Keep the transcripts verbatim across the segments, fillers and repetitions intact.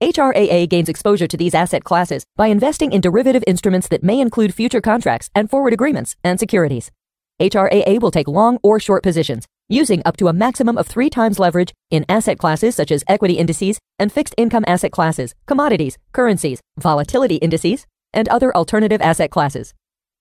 H R A A gains exposure to these asset classes by investing in derivative instruments that may include future contracts and forward agreements and securities. H R A A will take long or short positions, using up to a maximum of three times leverage in asset classes such as equity indices and fixed income asset classes, commodities, currencies, volatility indices, and other alternative asset classes.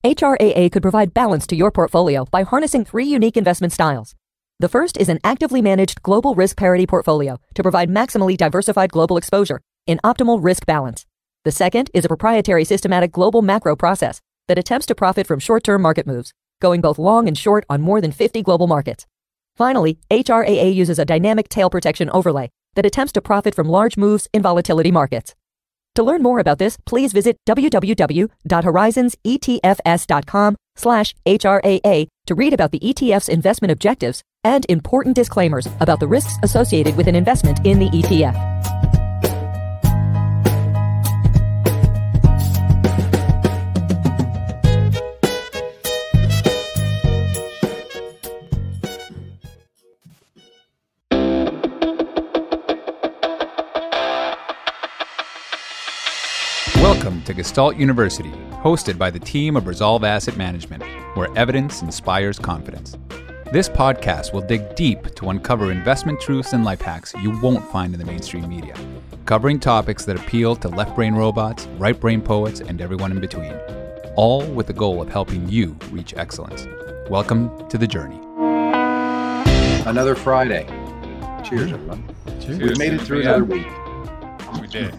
H R A A could provide balance to your portfolio by harnessing three unique investment styles. The first is an actively managed global risk parity portfolio to provide maximally diversified global exposure in optimal risk balance. The second is a proprietary systematic global macro process that attempts to profit from short-term market moves, going both long and short on more than fifty global markets. Finally, H R A A uses a dynamic tail protection overlay that attempts to profit from large moves in volatility markets. To learn more about this, please visit w w w dot horizons e t f s dot com slash H R A A to read about the E T F's investment objectives and important disclaimers about the risks associated with an investment in the E T F. Welcome to Gestalt University, hosted by the team of Resolve Asset Management, where evidence inspires confidence. This podcast will dig deep to uncover investment truths and life hacks you won't find in the mainstream media, covering topics that appeal to left-brain robots, right-brain poets, and everyone in between, all with the goal of helping you reach excellence. Welcome to the journey. Another Friday. Cheers, everyone. Cheers. We've made it through another week. We did.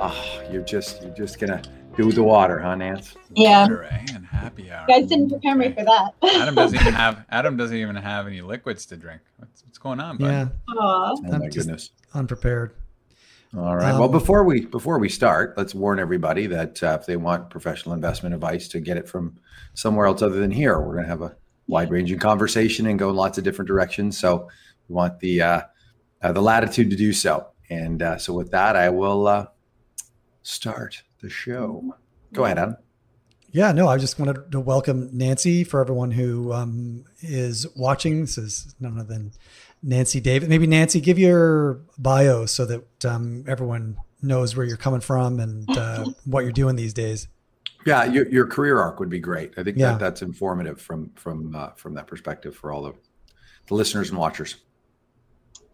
Oh, you're just you're just gonna do the water, huh, Nance? Yeah. Water, eh? And happy hour. You guys didn't prepare me for that. Adam doesn't even have Adam doesn't even have any liquids to drink. What's, what's going on, buddy? Yeah. Oh I'm my goodness. Unprepared. All right. Um, well, before we before we start, let's warn everybody that uh, if they want professional investment advice, to get it from somewhere else other than here. We're gonna have a wide-ranging conversation and go in lots of different directions. So we want the uh, uh, the latitude to do so. And uh, so with that, I will. Uh, Start the show. Go ahead, Adam. Yeah, no, I just wanted to welcome Nancy for everyone who um, is watching. This is none other than Nancy Davis. Maybe Nancy, give your bio so that um, everyone knows where you're coming from and uh, what you're doing these days. Yeah, your, your career arc would be great. I think yeah. that, that's informative from from uh, from that perspective for all the, the listeners and watchers.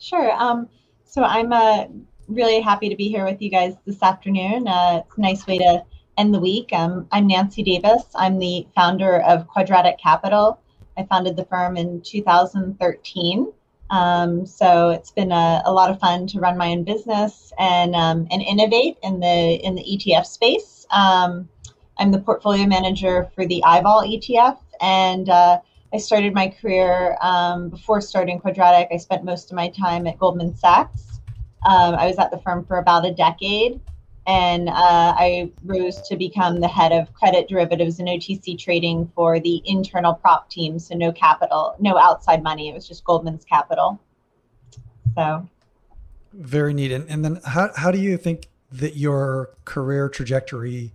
Sure. Um, so I'm a. Really happy to be here with you guys this afternoon. Uh, it's a nice way to end the week. Um, I'm Nancy Davis. I'm the founder of Quadratic Capital. I founded the firm in two thousand thirteen. Um, so it's been a, a lot of fun to run my own business and um, and innovate in the in the E T F space. Um, I'm the portfolio manager for the I V O L E T F, and uh, I started my career um, before starting Quadratic. I spent most of my time at Goldman Sachs. Um, I was at the firm for about a decade, and uh, I rose to become the head of credit derivatives and O T C trading for the internal prop team. So no capital, no outside money. It was just Goldman's capital. So very neat. And, and then how, how do you think that your career trajectory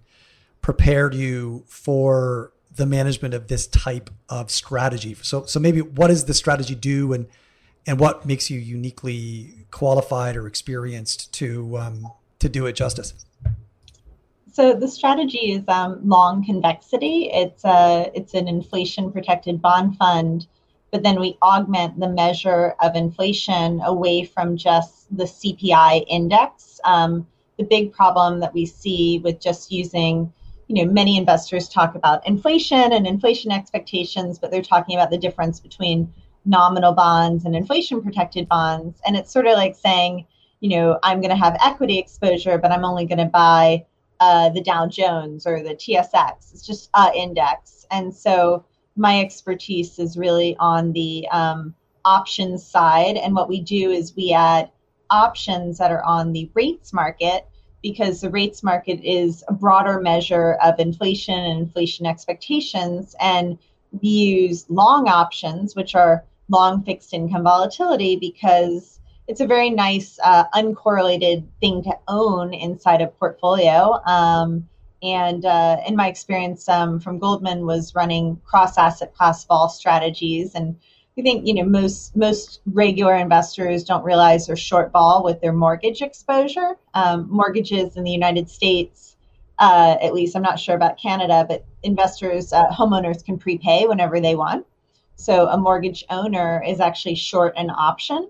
prepared you for the management of this type of strategy? So, so maybe what does the strategy do, and And what makes you uniquely qualified or experienced to um, to do it justice? So the strategy is um, long convexity. It's a it's an inflation protected bond fund, but then we augment the measure of inflation away from just the C P I index. Um, the big problem that we see with just using, you know, many investors talk about inflation and inflation expectations, but they're talking about the difference between nominal bonds and inflation protected bonds. And it's sort of like saying, you know, I'm going to have equity exposure, but I'm only going to buy uh, the Dow Jones or the T S X. It's just an index. And so my expertise is really on the um, options side. And what we do is we add options that are on the rates market because the rates market is a broader measure of inflation and inflation expectations, and we use long options, which are long fixed income volatility, because it's a very nice uh, uncorrelated thing to own inside a portfolio. Um, and uh, in my experience um, from Goldman was running cross asset class vol strategies, and I think you know most most regular investors don't realize they're short vol with their mortgage exposure. Um, mortgages in the United States, uh, at least, I'm not sure about Canada, but investors, uh, homeowners can prepay whenever they want. So a mortgage owner is actually short an option.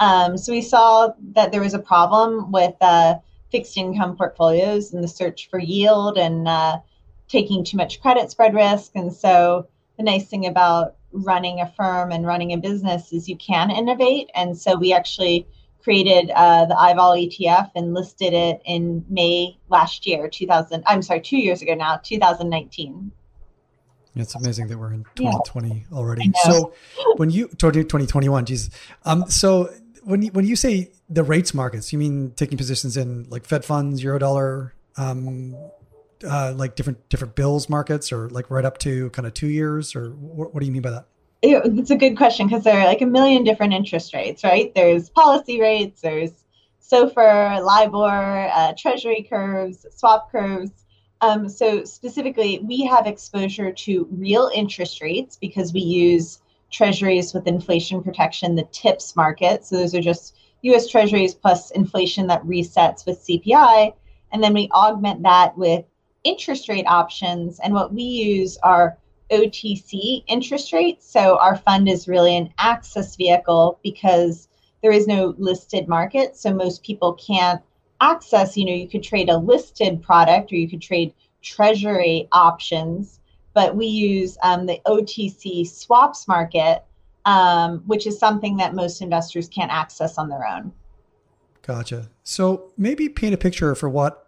Um, so we saw that there was a problem with uh, fixed income portfolios and the search for yield and uh, taking too much credit spread risk. And so the nice thing about running a firm and running a business is you can innovate. And so we actually created uh, the I V O L E T F and listed it in May last year, two thousand, I'm sorry, two years ago now, two thousand nineteen. It's amazing that we're in twenty twenty yeah. already. So when you, twenty twenty-one, geez. Um, so when you, when you say the rates markets, you mean taking positions in like Fed funds, Eurodollar, um, Uh, like different different bills markets, or like right up to kind of two years, or wh- what do you mean by that? It's a good question, because there are like a million different interest rates, right? There's policy rates, there's SOFR, LIBOR, uh, treasury curves, swap curves. Um, so specifically, we have exposure to real interest rates because we use treasuries with inflation protection, the TIPS market. So those are just U S treasuries plus inflation that resets with C P I. And then we augment that with interest rate options, and what we use are O T C interest rates. So our fund is really an access vehicle because there is no listed market. So most people can't access, you know, you could trade a listed product or you could trade treasury options, but we use um, the O T C swaps market, um, which is something that most investors can't access on their own. Gotcha. So maybe paint a picture for what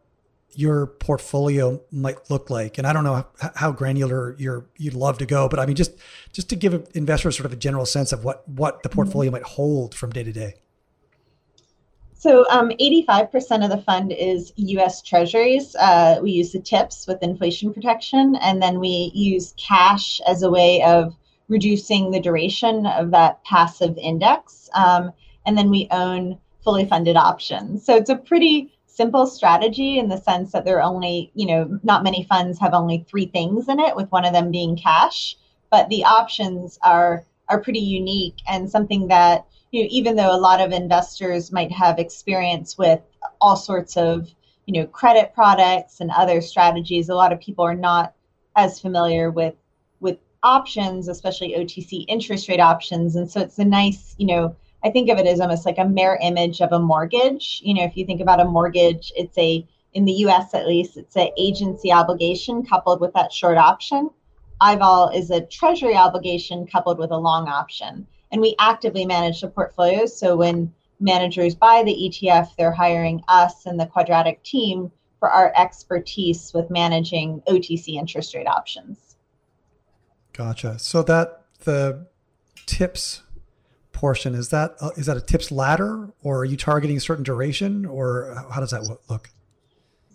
your portfolio might look like, and I don't know how, how granular you're, you'd love to go, but I mean, just just to give investors sort of a general sense of what what the portfolio might hold from day to day. So, um, eighty-five percent of the fund is U S Treasuries. Uh, we use the TIPS with inflation protection, and then we use cash as a way of reducing the duration of that passive index, um, and then we own fully funded options. So it's a pretty simple strategy in the sense that there are only, you know, not many funds have only three things in it, with one of them being cash, but the options are are pretty unique and something that, you know, even though a lot of investors might have experience with all sorts of, you know, credit products and other strategies, a lot of people are not as familiar with with options, especially O T C interest rate options. And so it's a nice, you know, I think of it as almost like a mirror image of a mortgage. You know, if you think about a mortgage, it's a, in the U S at least, it's an agency obligation coupled with that short option. I V O L is a treasury obligation coupled with a long option. And we actively manage the portfolio. So when managers buy the E T F, they're hiring us and the Quadratic team for our expertise with managing O T C interest rate options. Gotcha. So that the TIPS portion, is that uh, is that a TIPS ladder, or are you targeting a certain duration, or how does that look?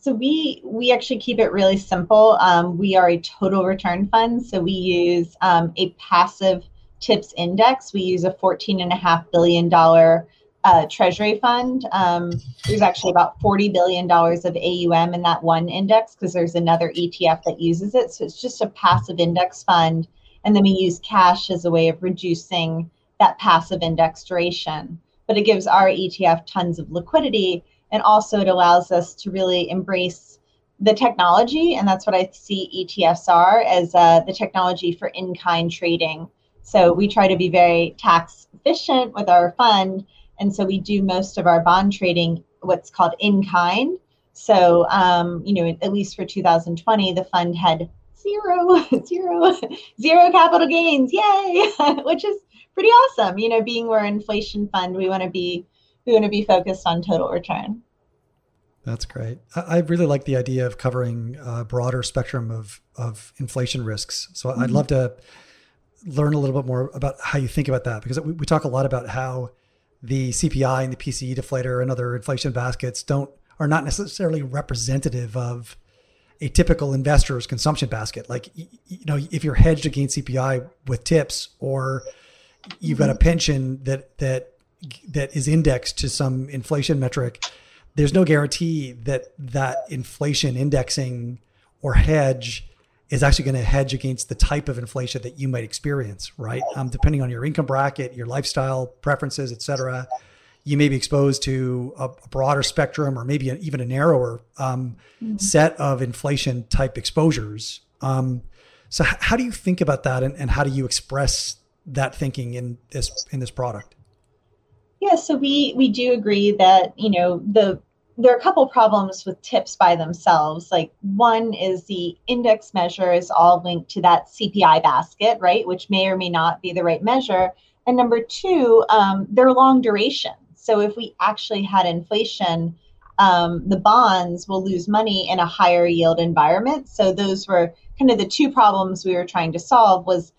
So we we actually keep it really simple. Um, we are a total return fund, so we use um, a passive TIPS index. We use a fourteen and a half billion dollar uh, treasury fund. Um, there's actually about forty billion dollars of A U M in that one index because there's another E T F that uses it. So it's just a passive index fund, and then we use cash as a way of reducing that passive index duration, but it gives our E T F tons of liquidity. And also it allows us to really embrace the technology. And that's what I see E T Fs are, as uh, the technology for in-kind trading. So we try to be very tax efficient with our fund. And so we do most of our bond trading, what's called in-kind. So, um, you know, at least for two thousand twenty, the fund had zero, zero, zero capital gains. Yay, which is pretty awesome. You know, being we're an inflation fund, we want to be, we want to be focused on total return. That's great. I really like the idea of covering a broader spectrum of, of inflation risks. So mm-hmm. I'd love to learn a little bit more about how you think about that, because we, we talk a lot about how the C P I and the P C E deflator and other inflation baskets don't are not necessarily representative of a typical investor's consumption basket. Like, you know, if you're hedged against C P I with TIPS, or you've got a pension that that that is indexed to some inflation metric, there's no guarantee that that inflation indexing or hedge is actually going to hedge against the type of inflation that you might experience, right? Um, depending on your income bracket, your lifestyle preferences, et cetera, you may be exposed to a, a broader spectrum, or maybe an, even a narrower um, mm-hmm. set of inflation type exposures. Um, so h- how do you think about that, and, and how do you express that thinking in this in this product? Yeah, so we we do agree that, you know, the there are a couple problems with TIPS by themselves. Like, one is the index measure is all linked to that C P I basket, right, which may or may not be the right measure. And number two, um, they're long duration. So if we actually had inflation, um, the bonds will lose money in a higher yield environment. So those were kind of the two problems we were trying to solve was,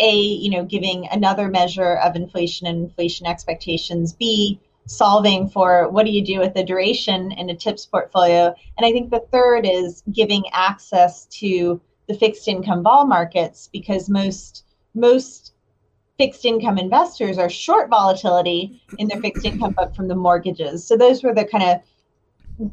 A, you know, giving another measure of inflation and inflation expectations, B, solving for what do you do with the duration in a TIPS portfolio. And I think the third is giving access to the fixed income vol markets, because most most fixed income investors are short volatility in their fixed income book from the mortgages. So those were the kind of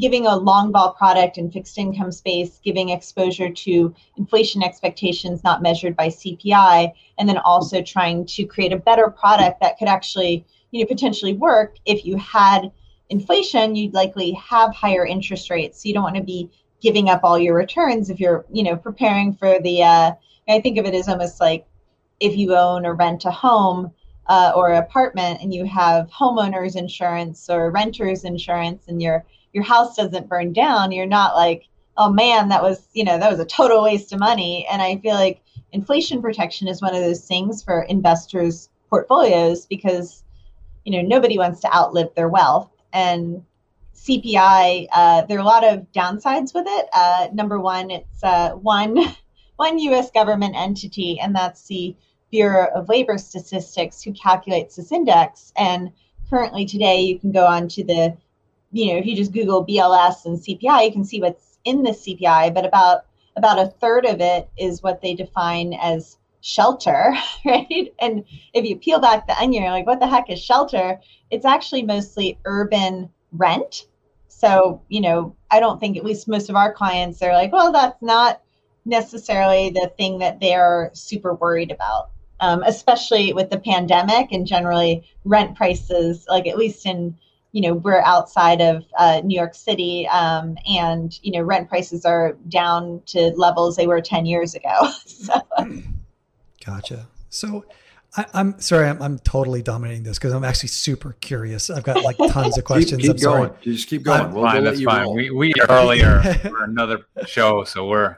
giving a long vol product in fixed income space, giving exposure to inflation expectations not measured by C P I, and then also trying to create a better product that could actually, you know, potentially work. If you had inflation, you'd likely have higher interest rates. So you don't want to be giving up all your returns if you're, you know, preparing for the, uh, I think of it as almost like if you own or rent a home uh, or an apartment, and you have homeowner's insurance or renter's insurance, and your, your house doesn't burn down, you're not like, oh man, that was, you know, that was a total waste of money. And I feel like inflation protection is one of those things for investors' portfolios, because, you know, nobody wants to outlive their wealth. And C P I, uh, there are a lot of downsides with it. Uh, number one, it's uh, one one U S government entity, and that's the Bureau of Labor Statistics, who calculates this index. And currently today, you can go on to the, you know, if you just Google B L S and C P I, you can see what's in the C P I. But about about a third of it is what they define as shelter, right? And if you peel back the onion, you're like, what the heck is shelter? It's actually mostly urban rent. So, you know, I don't think, at least most of our clients are like, well, that's not necessarily the thing that they're super worried about, um, especially with the pandemic and generally rent prices, like at least in, you know, we're outside of uh, New York City, um, and, you know, rent prices are down to levels they were ten years ago. So. Gotcha. So I, I'm sorry, I'm, I'm totally dominating this because I'm actually super curious. I've got like tons of questions. keep keep I'm going. Sorry. Just keep going. I'm, we'll fine, that's fine. Roll. We we earlier for another show, so we're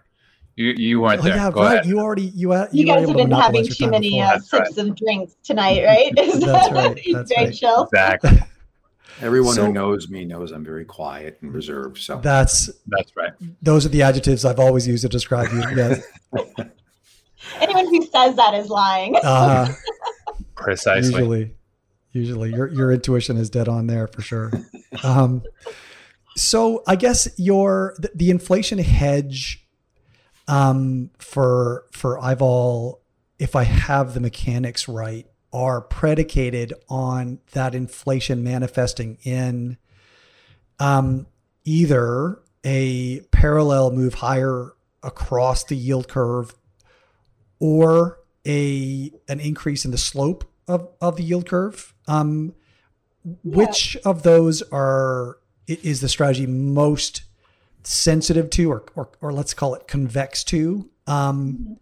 you you weren't oh, there. Yeah, Go right. Ahead. You already you you, you guys have been having too many uh, sips right. of drinks tonight, right? Is that's that, right. That's very right. chill. Exactly. Everyone so, who knows me knows I'm very quiet and reserved. So that's that's right. Those are the adjectives I've always used to describe you guys. Anyone who says that is lying. Uh, precisely. Usually, usually your your intuition is dead on there for sure. Um, so I guess your the, the inflation hedge um, for for I V O L, if I have the mechanics right, are predicated on that inflation manifesting in um, either a parallel move higher across the yield curve, or a an increase in the slope of, of the yield curve. Um, which yeah. of those are is the strategy most sensitive to, or or, or let's call it convex to? Um, mm-hmm.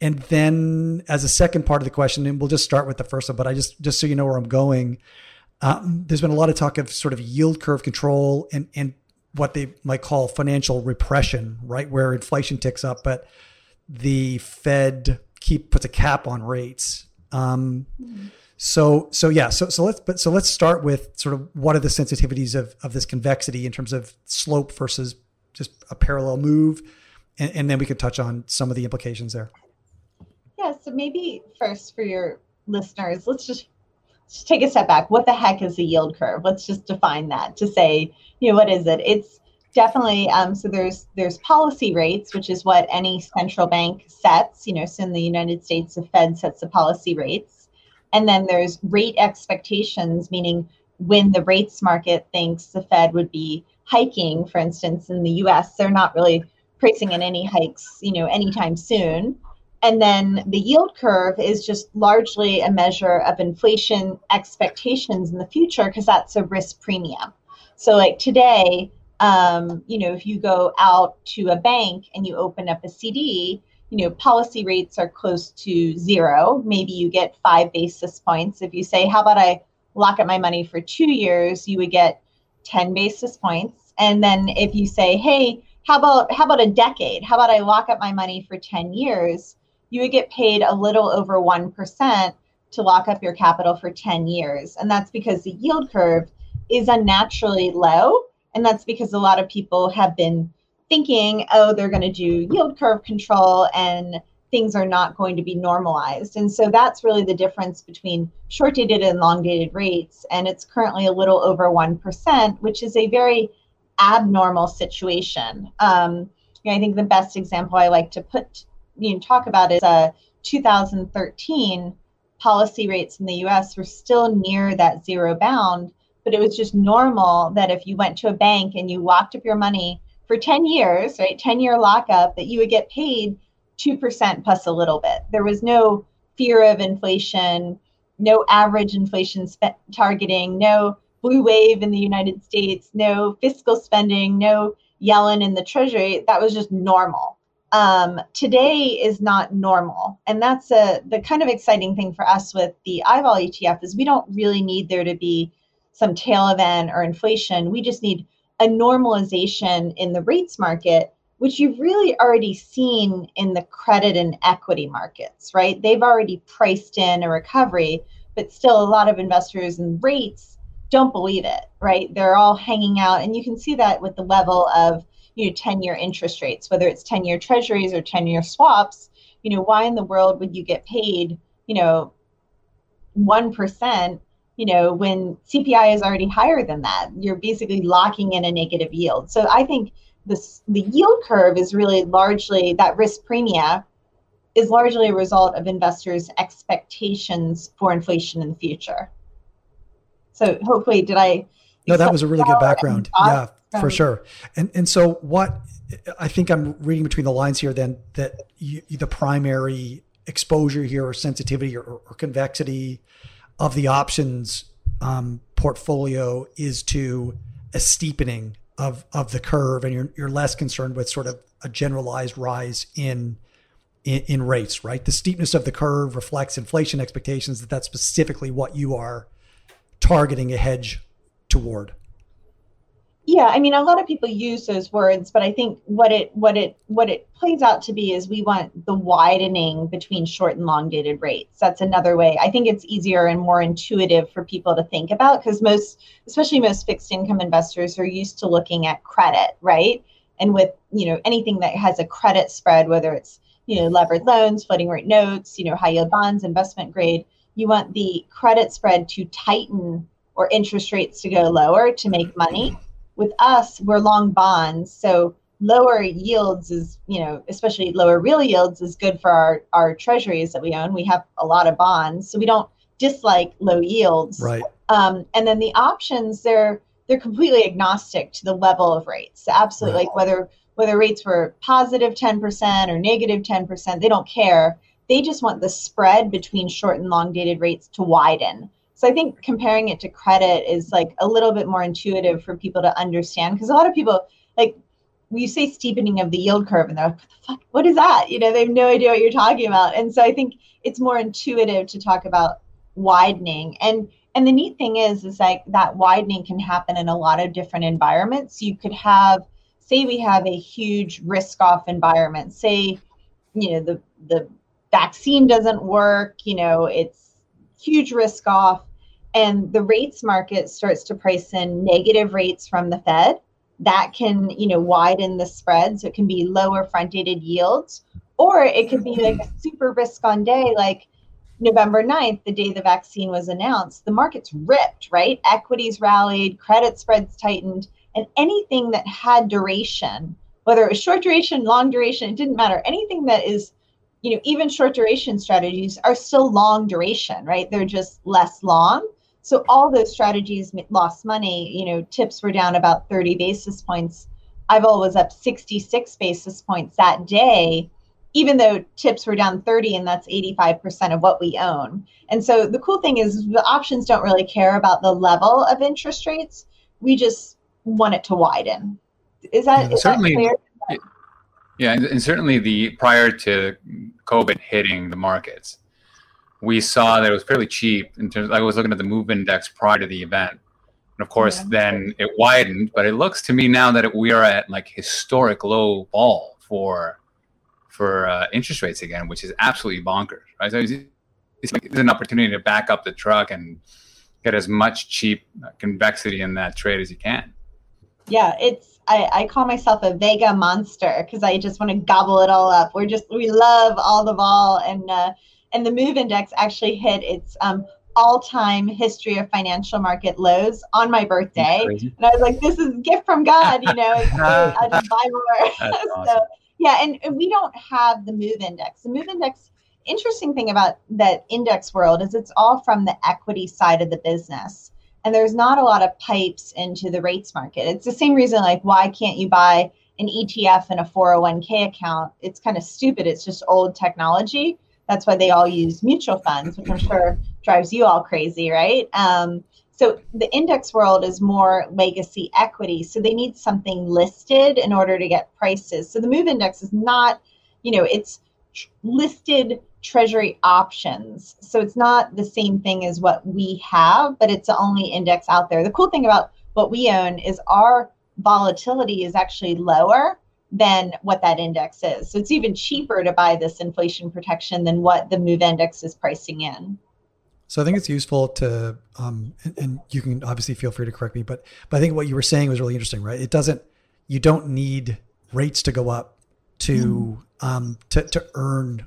And then, as a second part of the question, and we'll just start with the first one, but I just just so you know where I'm going, um, there's been a lot of talk of sort of yield curve control and and what they might call financial repression, right, where inflation ticks up, but the Fed keep puts a cap on rates. Um, mm-hmm. So, so yeah, so, so let's, but so let's start with sort of what are the sensitivities of, of this convexity in terms of slope versus just a parallel move. And, and then we could touch on some of the implications there. Yeah. So maybe first for your listeners, let's just, take a step back. What the heck is the yield curve? Let's just define that to say, you know, what is it? It's definitely, um, so there's there's policy rates, which is what any central bank sets. You know, so in the United States, the Fed sets the policy rates. And then there's rate expectations, meaning when the rates market thinks the Fed would be hiking, for instance, in the U S, they're not really pricing in any hikes, you know, anytime soon. And then the yield curve is just largely a measure of inflation expectations in the future, because that's a risk premium. So like today, um, you know, if you go out to a bank and you open up a C D, you know, policy rates are close to zero. Maybe you get five basis points. If you say, how about I lock up my money for two years, you would get ten basis points. And then if you say, hey, how about how about a decade? How about I lock up my money for ten years? You would get paid a little over one percent to lock up your capital for ten years. And that's because the yield curve is unnaturally low. And that's because a lot of people have been thinking, oh, they're going to do yield curve control and things are not going to be normalized. And so that's really the difference between short-dated and long-dated rates. And it's currently a little over one percent, which is a very abnormal situation. Um, you know, I think the best example I like to put, you know, talk about is uh, two thousand thirteen policy rates in the U S were still near that zero bound, but it was just normal that if you went to a bank and you locked up your money for ten years, right, ten year lockup, that you would get paid two percent plus a little bit. There was no fear of inflation, no average inflation spe- targeting, no blue wave in the United States, no fiscal spending, no Yellen in the Treasury. That was just normal. Um, today is not normal. And that's a, the kind of exciting thing for us with the I vol E T F is we don't really need there to be some tail event or inflation. We just need a normalization in the rates market, which you've really already seen in the credit and equity markets, right? They've already priced in a recovery, but still a lot of investors in rates don't believe it, right? They're all hanging out. And you can see that with the level of, you know, ten year interest rates, whether it's ten year treasuries or ten year swaps. You know, why in the world would you get paid, you know, one percent, you know, when C P I is already higher than that? You're basically locking in a negative yield. So I think this, the yield curve is really largely, that risk premia is largely a result of investors' expectations for inflation in the future. So hopefully, did I? No, that was a really good background. Yeah, for sure. And and so what, I think I'm reading between the lines here then, that you, the primary exposure here or sensitivity or, or convexity of the options um, portfolio is to a steepening of, of the curve, and you're you're less concerned with sort of a generalized rise in in, in rates, right? The steepness of the curve reflects inflation expectations. That that's specifically what you are targeting a hedge toward. Yeah, I mean, a lot of people use those words, but I think what it what it what it plays out to be is we want the widening between short and long dated rates. That's another way. I think it's easier and more intuitive for people to think about, because most, especially most fixed income investors, are used to looking at credit, right? And with, you know, anything that has a credit spread, whether it's, you know, levered loans, floating rate notes, you know, high yield bonds, investment grade. You want the credit spread to tighten or interest rates to go lower to make money. With us, we're long bonds. So lower yields is, you know, especially lower real yields is good for our, our treasuries that we own. We have a lot of bonds, so we don't dislike low yields. Right. Um, and then the options, they're they're completely agnostic to the level of rates. Absolutely. Right. Like whether whether rates were positive ten percent or negative ten percent, they don't care. They just want the spread between short and long dated rates to widen. So I think comparing it to credit is like a little bit more intuitive for people to understand, because a lot of people, like, you say steepening of the yield curve and they're like, what the fuck, what is that? You know, they have no idea what you're talking about. And so I think it's more intuitive to talk about widening. And and the neat thing is, is like that widening can happen in a lot of different environments. You could have, say we have a huge risk off environment, say, you know, the the vaccine doesn't work, you know, it's huge risk off, and the rates market starts to price in negative rates from the Fed. That can, you know, widen the spread. So it can be lower front dated yields, or it could be like a super risk on day, like November ninth, the day the vaccine was announced, the markets ripped, right? Equities rallied, credit spreads tightened, and anything that had duration, whether it was short duration, long duration, it didn't matter. Anything that is, you know, even short duration strategies are still long duration, right? They're just less long. So all those strategies lost money. You know, TIPS were down about thirty basis points. I V O L was up sixty-six basis points that day, even though TIPS were down thirty, and that's eighty-five percent of what we own. And so the cool thing is the options don't really care about the level of interest rates. We just want it to widen. Is that, yeah, is certainly, that clear? It, yeah, and, and certainly the prior to COVID hitting the markets, we saw that it was fairly cheap in terms of, I was looking at the MOVE index prior to the event. And of course, yeah. then it widened, but it looks to me now that it, we are at like historic low ball for for uh, interest rates again, which is absolutely bonkers, right? So it's, it's like it's an opportunity to back up the truck and get as much cheap convexity in that trade as you can. Yeah, it's I, I call myself a Vega monster because I just want to gobble it all up. We're just we love all the vol, and uh, and the MOVE index actually hit its um, all-time history of financial market lows on my birthday, and I was like, "This is a gift from God," you know. I'll just buy more. That's awesome. So, yeah, and, and we don't have the MOVE index. The MOVE index, interesting thing about that index world is it's all from the equity side of the business. And there's not a lot of pipes into the rates market. It's the same reason, like, why can't you buy an E T F in a four oh one k account? It's kind of stupid. It's just old technology. That's why they all use mutual funds, which I'm sure drives you all crazy, right? Um, so the index world is more legacy equity. So they need something listed in order to get prices. So the MOVE index is not, you know, it's listed treasury options. So it's not the same thing as what we have, but it's the only index out there. The cool thing about what we own is our volatility is actually lower than what that index is. So it's even cheaper to buy this inflation protection than what the MOVE index is pricing in. So I think it's useful to, um, and, and you can obviously feel free to correct me, but but I think what you were saying was really interesting, right? It doesn't, you don't need rates to go up to mm. um, to to earn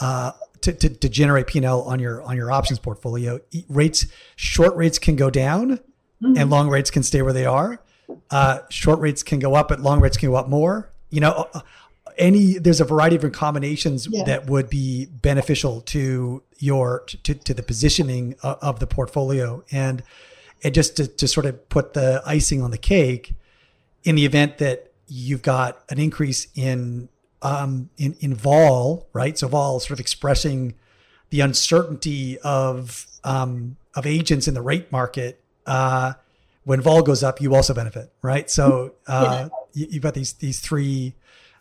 uh, to, to to generate P and L on your on your options portfolio. Rates, short rates can go down, mm-hmm. and long rates can stay where they are. Uh, short rates can go up, but long rates can go up more. You know, any there's a variety of combinations yeah. that would be beneficial to your to, to the positioning of the portfolio, and and just to, to sort of put the icing on the cake, in the event that you've got an increase in um in, in vol, right? So vol sort of expressing the uncertainty of um of agents in the rate market. Uh, when vol goes up, you also benefit, right? So uh, yeah. you've got these these three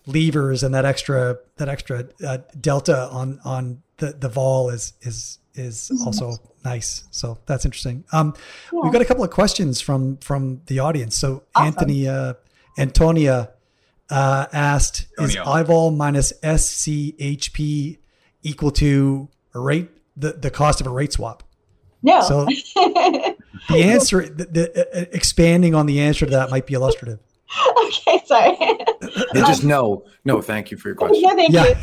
levers, and that extra that extra uh, delta on on the the vol is is is also nice. So that's interesting. Um, yeah. We've got a couple of questions from from the audience. So awesome. Anthony uh, Antonia uh, asked, Antonio. "Is I V O L minus S C H P equal to a rate the the cost of a rate swap?" No. So the answer, the, the, uh, expanding on the answer to that might be illustrative. Okay, sorry. They just no, no. Thank you for your question. No, thank yeah. you.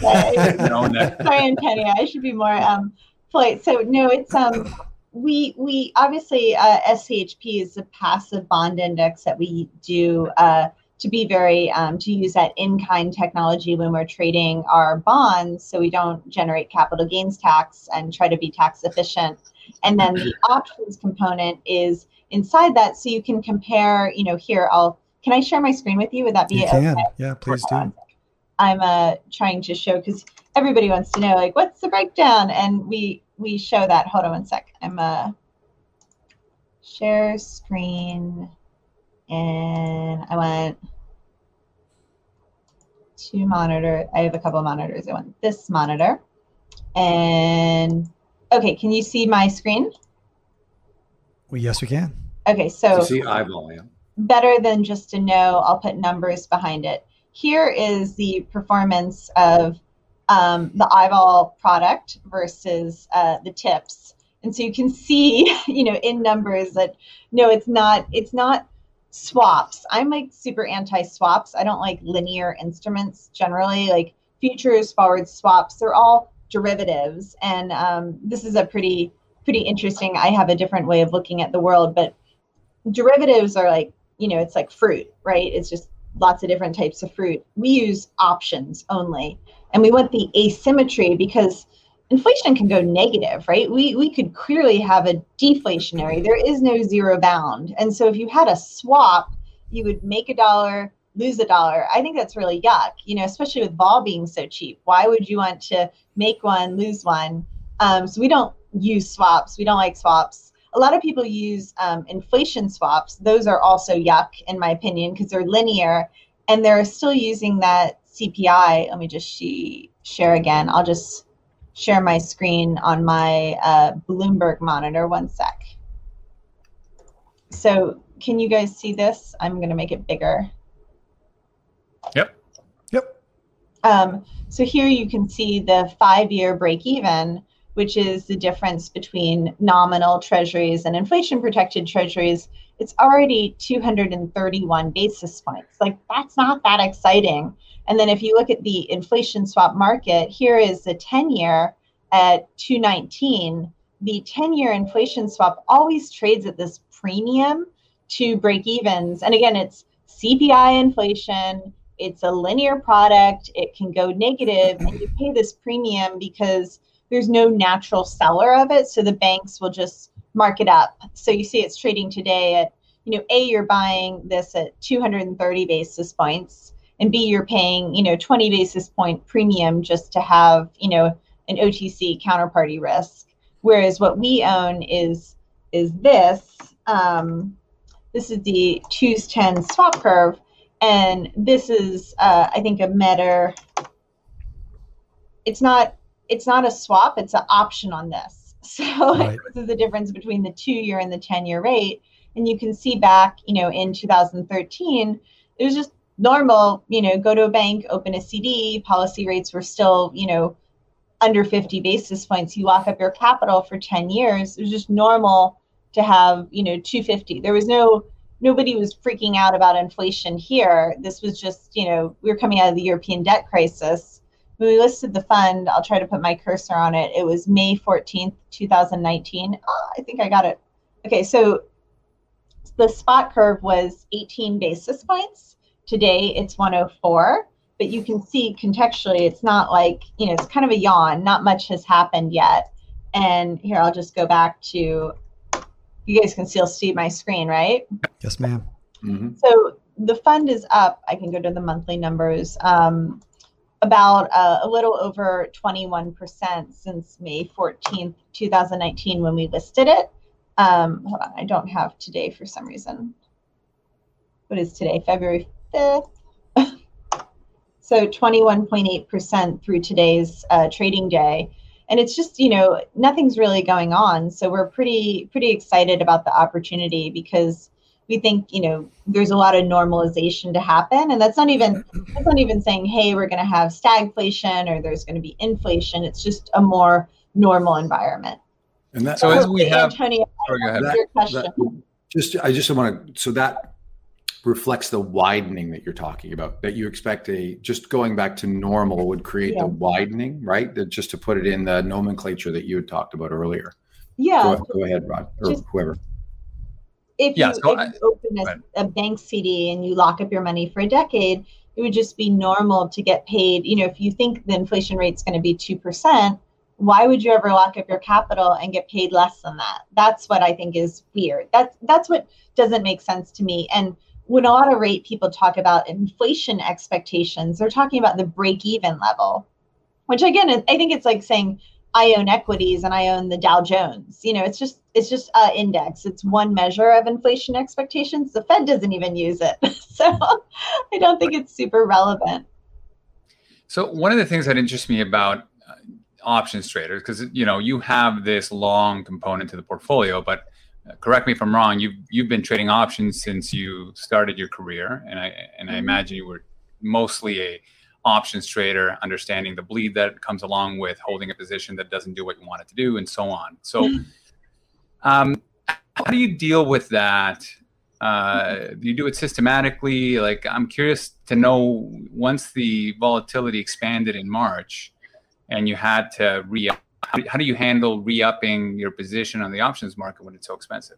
Sorry, no, no. Sorry, Antonia. I should be more um, polite. So no, it's um, we we obviously uh, S C H P is the passive bond index that we do uh, to be very um, to use that in-kind technology when we're trading our bonds, so we don't generate capital gains tax and try to be tax efficient. And then the options component is inside that. So you can compare, you know, here, I'll, can I share my screen with you? Would that be you can. Okay? Yeah, please do. I'm uh, trying to show, because everybody wants to know, like, what's the breakdown? And we, we show that. Hold on one sec. I'm uh, share screen. And I want to monitor. I have a couple of monitors. I want this monitor. And... okay, can you see my screen? Well, yes, we can. Okay, so see eyeball, yeah. Better than just a no, I'll put numbers behind it. Here is the performance of um, the eyeball product versus uh, the tips. And so you can see, you know, in numbers that, no, it's not, it's not swaps. I'm like super anti-swaps. I don't like linear instruments generally, like futures, forward swaps. They're all derivatives. And um, this is a pretty, pretty interesting, I have a different way of looking at the world, but derivatives are like, you know, it's like fruit, right? It's just lots of different types of fruit. We use options only, and we want the asymmetry because inflation can go negative, right? We we could clearly have a deflationary. There is no zero bound. And so if you had a swap, you would make a dollar, lose a dollar. I think that's really yuck, you know, especially with vol being so cheap. Why would you want to make one, lose one? Um, so we don't use swaps. We don't like swaps. A lot of people use um, inflation swaps. Those are also yuck, in my opinion, because they're linear, and they're still using that C P I. Let me just she, share again. I'll just share my screen on my uh, Bloomberg monitor. One sec. So can you guys see this? I'm going to make it bigger. Yep. Yep. Um, so here you can see the five-year break-even, which is the difference between nominal treasuries and inflation-protected treasuries. It's already two hundred thirty-one basis points. Like, that's not that exciting. And then if you look at the inflation swap market, here is the ten-year at two nineteen. The ten-year inflation swap always trades at this premium to break-evens. And again, it's C P I inflation. It's a linear product. It can go negative, and you pay this premium because there's no natural seller of it, so the banks will just mark it up. So you see it's trading today at, you know, A, you're buying this at two hundred thirty basis points, and B, you're paying, you know, twenty basis point premium just to have, you know, an O T C counterparty risk. Whereas what we own is is this. Um, this is the two ten swap curve, and this is, uh, I think, a meta. It's not... It's not a swap, it's an option on this. So right. This is the difference between the two-year and the ten-year rate. And you can see back, you know, in two thousand thirteen, it was just normal, you know, go to a bank, open a C D, policy rates were still, you know, under fifty basis points. You lock up your capital for ten years. It was just normal to have, you know, two fifty. There was no, nobody was freaking out about inflation here. This was just, you know, we were coming out of the European debt crisis. When we listed the fund, I'll try to put my cursor on it. It was May fourteenth, two thousand nineteen. Oh, I think I got it. Okay, so the spot curve was eighteen basis points. Today, it's one oh four. But you can see contextually, it's not like, you know, it's kind of a yawn. Not much has happened yet. And here, I'll just go back to, you guys can still see my screen, right? Yes, ma'am. Mm-hmm. So the fund is up. I can go to the monthly numbers. Um, about uh, a little over twenty-one percent since May fourteenth, two thousand nineteen, when we listed it. Um, hold on, I don't have today for some reason. What is today, February fifth? So twenty-one point eight percent through today's uh, trading day. And it's just, you know, nothing's really going on. So we're pretty, pretty excited about the opportunity because we think, you know, there's a lot of normalization to happen. And that's not even that's not even saying, hey, we're going to have stagflation or there's going to be inflation. It's just a more normal environment. And that, so as we have, Antonio, sorry, go ahead. That, that, just, I just want to, so that reflects the widening that you're talking about, that you expect a, just going back to normal would create yeah. the widening, right? That, just to put it in the nomenclature that you had talked about earlier. Yeah. Go, go ahead, Rod, or just, whoever. If, yeah, you, so if I, you open a, a bank C D and you lock up your money for a decade, it would just be normal to get paid. You know, if you think the inflation rate's going to be two percent, why would you ever lock up your capital and get paid less than that? That's what I think is weird. That's, that's what doesn't make sense to me. And when a lot of rate people talk about inflation expectations, they're talking about the break-even level, which, again, I think it's like saying, I own equities and I own the Dow Jones. You know, it's just it's just an index. It's one measure of inflation expectations. The Fed doesn't even use it. So I don't think it's super relevant. So one of the things that interests me about uh, options traders, because, you know, you have this long component to the portfolio, but uh, correct me if I'm wrong, you've, you've been trading options since you started your career. And I, and I imagine you were mostly a options trader, understanding the bleed that comes along with holding a position that doesn't do what you want it to do, and so on. So um, how do you deal with that? Uh, do you do it systematically? Like, I'm curious to know, once the volatility expanded in March, and you had to re-up. How do you handle re-upping your position on the options market when it's so expensive?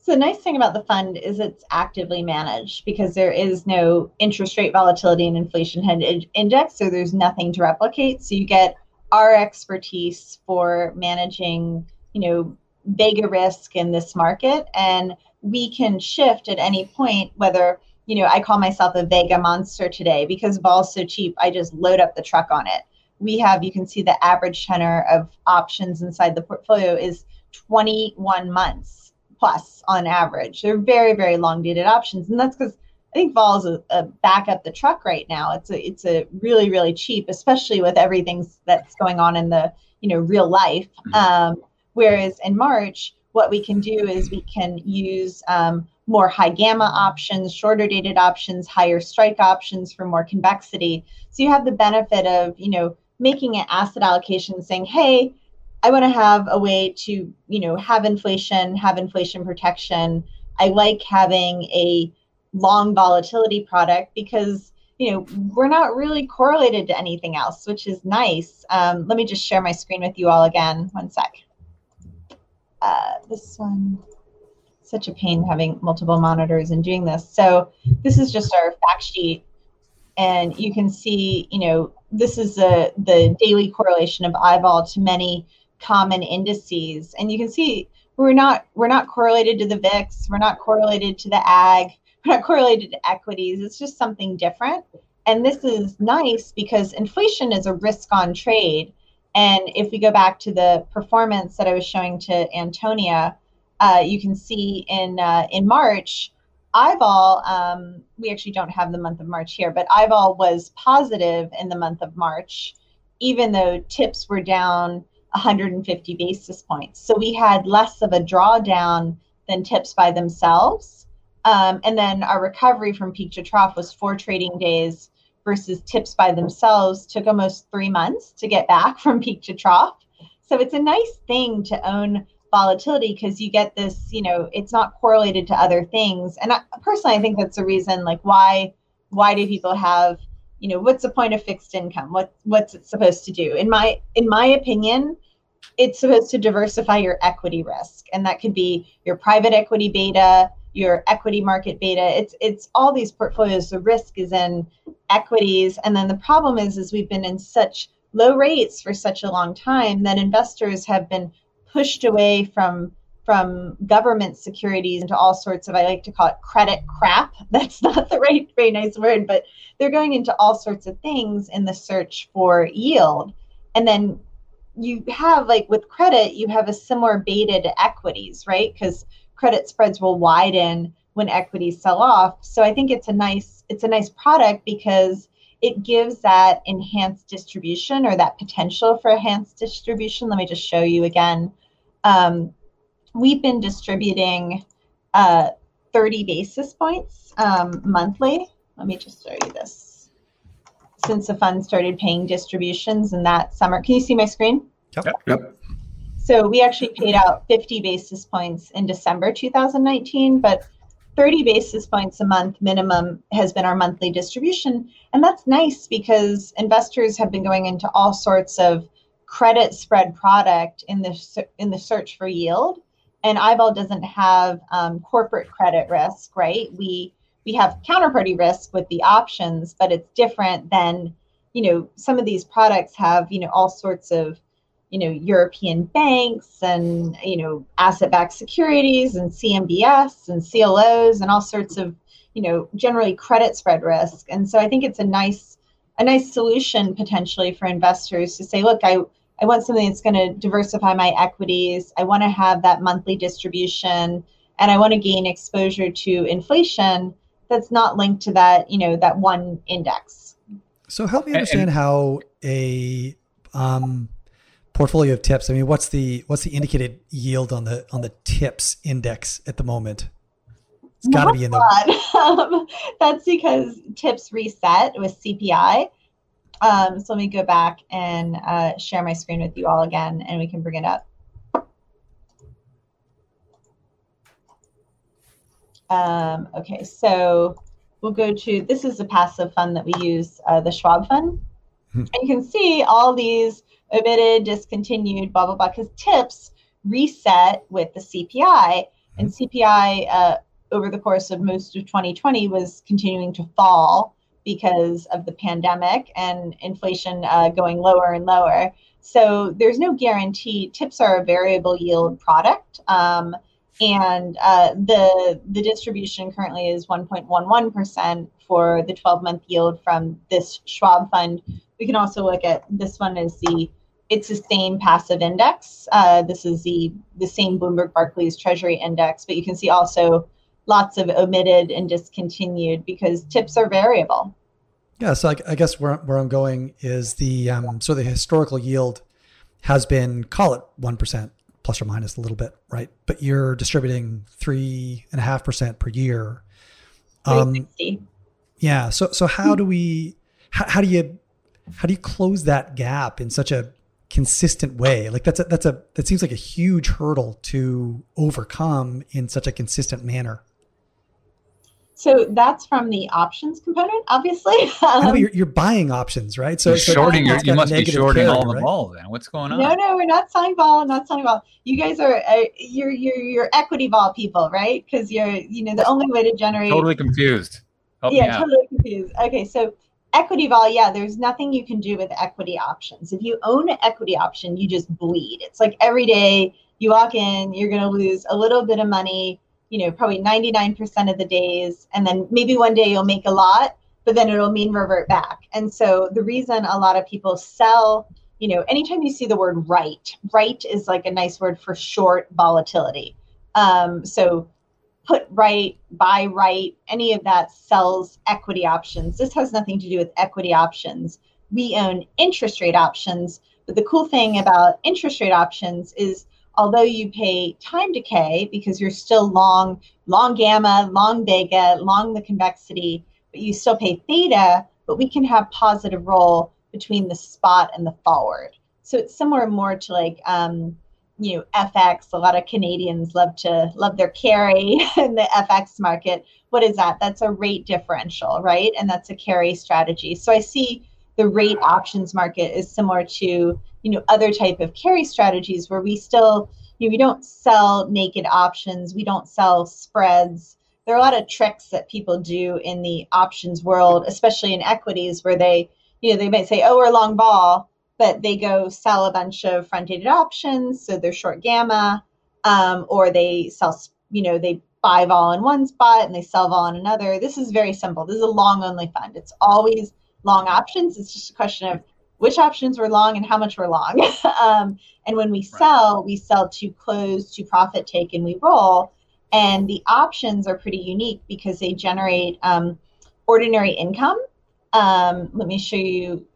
So the nice thing about the fund is it's actively managed because there is no interest rate volatility and inflation hedge index, so there's nothing to replicate. So you get our expertise for managing, you know, vega risk in this market, and we can shift at any point whether, you know, I call myself a vega monster today because vol's so cheap, I just load up the truck on it. We have, you can see the average tenor of options inside the portfolio is twenty-one months. Plus on average. They're very, very long dated options. And that's because I think vol is a, a back up the truck right now. It's a, it's a really, really cheap, especially with everything that's going on in the, you know, real life. Um, whereas in March, what we can do is we can use um, more high gamma options, shorter dated options, higher strike options for more convexity. So you have the benefit of, you know, making an asset allocation saying, hey, I want to have a way to, you know, have inflation, have inflation protection. I like having a long volatility product because, you know, we're not really correlated to anything else, which is nice. Um, let me just share my screen with you all again. One sec. Uh, this one, such a pain having multiple monitors and doing this. So this is just our fact sheet. And you can see, you know, this is a, the daily correlation of I vol to many common indices, and you can see we're not we're not correlated to the V I X, we're not correlated to the ag, we're not correlated to equities. It's just something different, and this is nice because inflation is a risk on trade. And if we go back to the performance that I was showing to Antonia, uh, you can see in uh, in March, I vol, um, we actually don't have the month of March here, but I vol was positive in the month of March, even though tips were down one hundred fifty basis points. So we had less of a drawdown than tips by themselves. Um, and then our recovery from peak to trough was four trading days versus tips by themselves took almost three months to get back from peak to trough. So it's a nice thing to own volatility because you get this, you know, it's not correlated to other things. And I, personally, I think that's the reason, like, why why do people have, you know, what's the point of fixed income? What what's it supposed to do? In my in my opinion, it's supposed to diversify your equity risk, and that could be your private equity beta, your equity market beta. It's it's all these portfolios. The risk is in equities, and then the problem is, is we've been in such low rates for such a long time that investors have been pushed away from from government securities into all sorts of, I like to call it credit crap. That's not the right, very nice word, but they're going into all sorts of things in the search for yield. And then you have, like with credit, you have a similar beta to equities, right? Because credit spreads will widen when equities sell off. So I think it's a nice, it's a nice product because it gives that enhanced distribution, or that potential for enhanced distribution. Let me just show you again. Um, we've been distributing uh, thirty basis points um, monthly. Let me just show you this. Since the fund started paying distributions in that summer. Can you see my screen? Yep. Yep. So we actually paid out fifty basis points in December two thousand nineteen, but thirty basis points a month minimum has been our monthly distribution. And that's nice because investors have been going into all sorts of credit spread product in the, in the search for yield. And I vol doesn't have um, corporate credit risk, right? We we have counterparty risk with the options, but it's different than, you know, some of these products have, you know, all sorts of, you know, European banks and, you know, asset-backed securities and C M B S and C L Os and all sorts of, you know, generally credit spread risk. And so I think it's a nice, a nice solution potentially for investors to say, look, I, I want something that's going to diversify my equities. I want to have that monthly distribution, and I want to gain exposure to inflation that's not linked to that, you know, that one index. So help me understand how a, um, portfolio of tips. I mean, what's the what's the indicated yield on the on the tips index at the moment? It's got to be in the. Um, that's because tips reset with C P I. Um, so let me go back and uh, share my screen with you all again, and we can bring it up. Um, okay, so we'll go to, this is a passive fund that we use, uh, the Schwab fund. And you can see all these omitted, discontinued, blah, blah, blah, because TIPS reset with the C P I. And C P I uh, over the course of most of twenty twenty was continuing to fall because of the pandemic and inflation uh, going lower and lower. So there's no guarantee. TIPS are a variable yield product. Um, and uh, the the distribution currently is one point one one percent for the twelve-month yield from this Schwab fund. We can also look at this one as the, it's the same passive index. Uh, this is the, the same Bloomberg Barclays Treasury Index, but you can see also lots of omitted and discontinued because TIPS are variable. Yeah, so I, I guess where, where I'm going is the, um, so the historical yield has been, call it one percent plus or minus a little bit, right? But you're distributing three point five percent per year. Um, yeah, so so how do we, how, how do you, how do you close that gap in such a consistent way? Like that's a, that's a, that seems like a huge hurdle to overcome in such a consistent manner. So that's from the options component, obviously. Um, no, you're, you're buying options, right? So, you're so shorting. Your, you must be shorting carry, all right? the vol. Then what's going on? No, no, we're not selling vol. Not selling vol. You guys are uh, you're you're you're equity vol people, right? Because you're you know the only way to generate. Totally confused. Help yeah, me out. totally confused. Okay, so equity vol. Yeah, there's nothing you can do with equity options. If you own an equity option, you just bleed. It's like every day you walk in, you're going to lose a little bit of money. You know, probably ninety-nine percent of the days, and then maybe one day you'll make a lot, but then it'll mean revert back. And so the reason a lot of people sell, you know, anytime you see the word right, right is like a nice word for short volatility. Um, so put right, buy right, any of that sells equity options. This has nothing to do with equity options. We own interest rate options, but the cool thing about interest rate options is although you pay time decay because you're still long, long gamma, long vega, long the convexity, but you still pay theta, but we can have positive roll between the spot and the forward. So it's similar more to like, um, you know, F X. A lot of Canadians love to love their carry in the F X market. What is that? That's a rate differential, right? And that's a carry strategy. So I see the rate options market is similar to, you know, other type of carry strategies where we still, you know, we don't sell naked options. We don't sell spreads. There are a lot of tricks that people do in the options world, especially in equities, where they, you know, they might say, oh, we're long vol, but they go sell a bunch of front-dated options. So they're short gamma, um, or they sell, you know, they buy vol in one spot and they sell vol in another. This is very simple. This is a long only fund. It's always long options. It's just a question of which options were long and how much were long. um, and when we sell, we sell to close, to profit take, and we roll. And the options are pretty unique because they generate um, ordinary income. Um, let me show you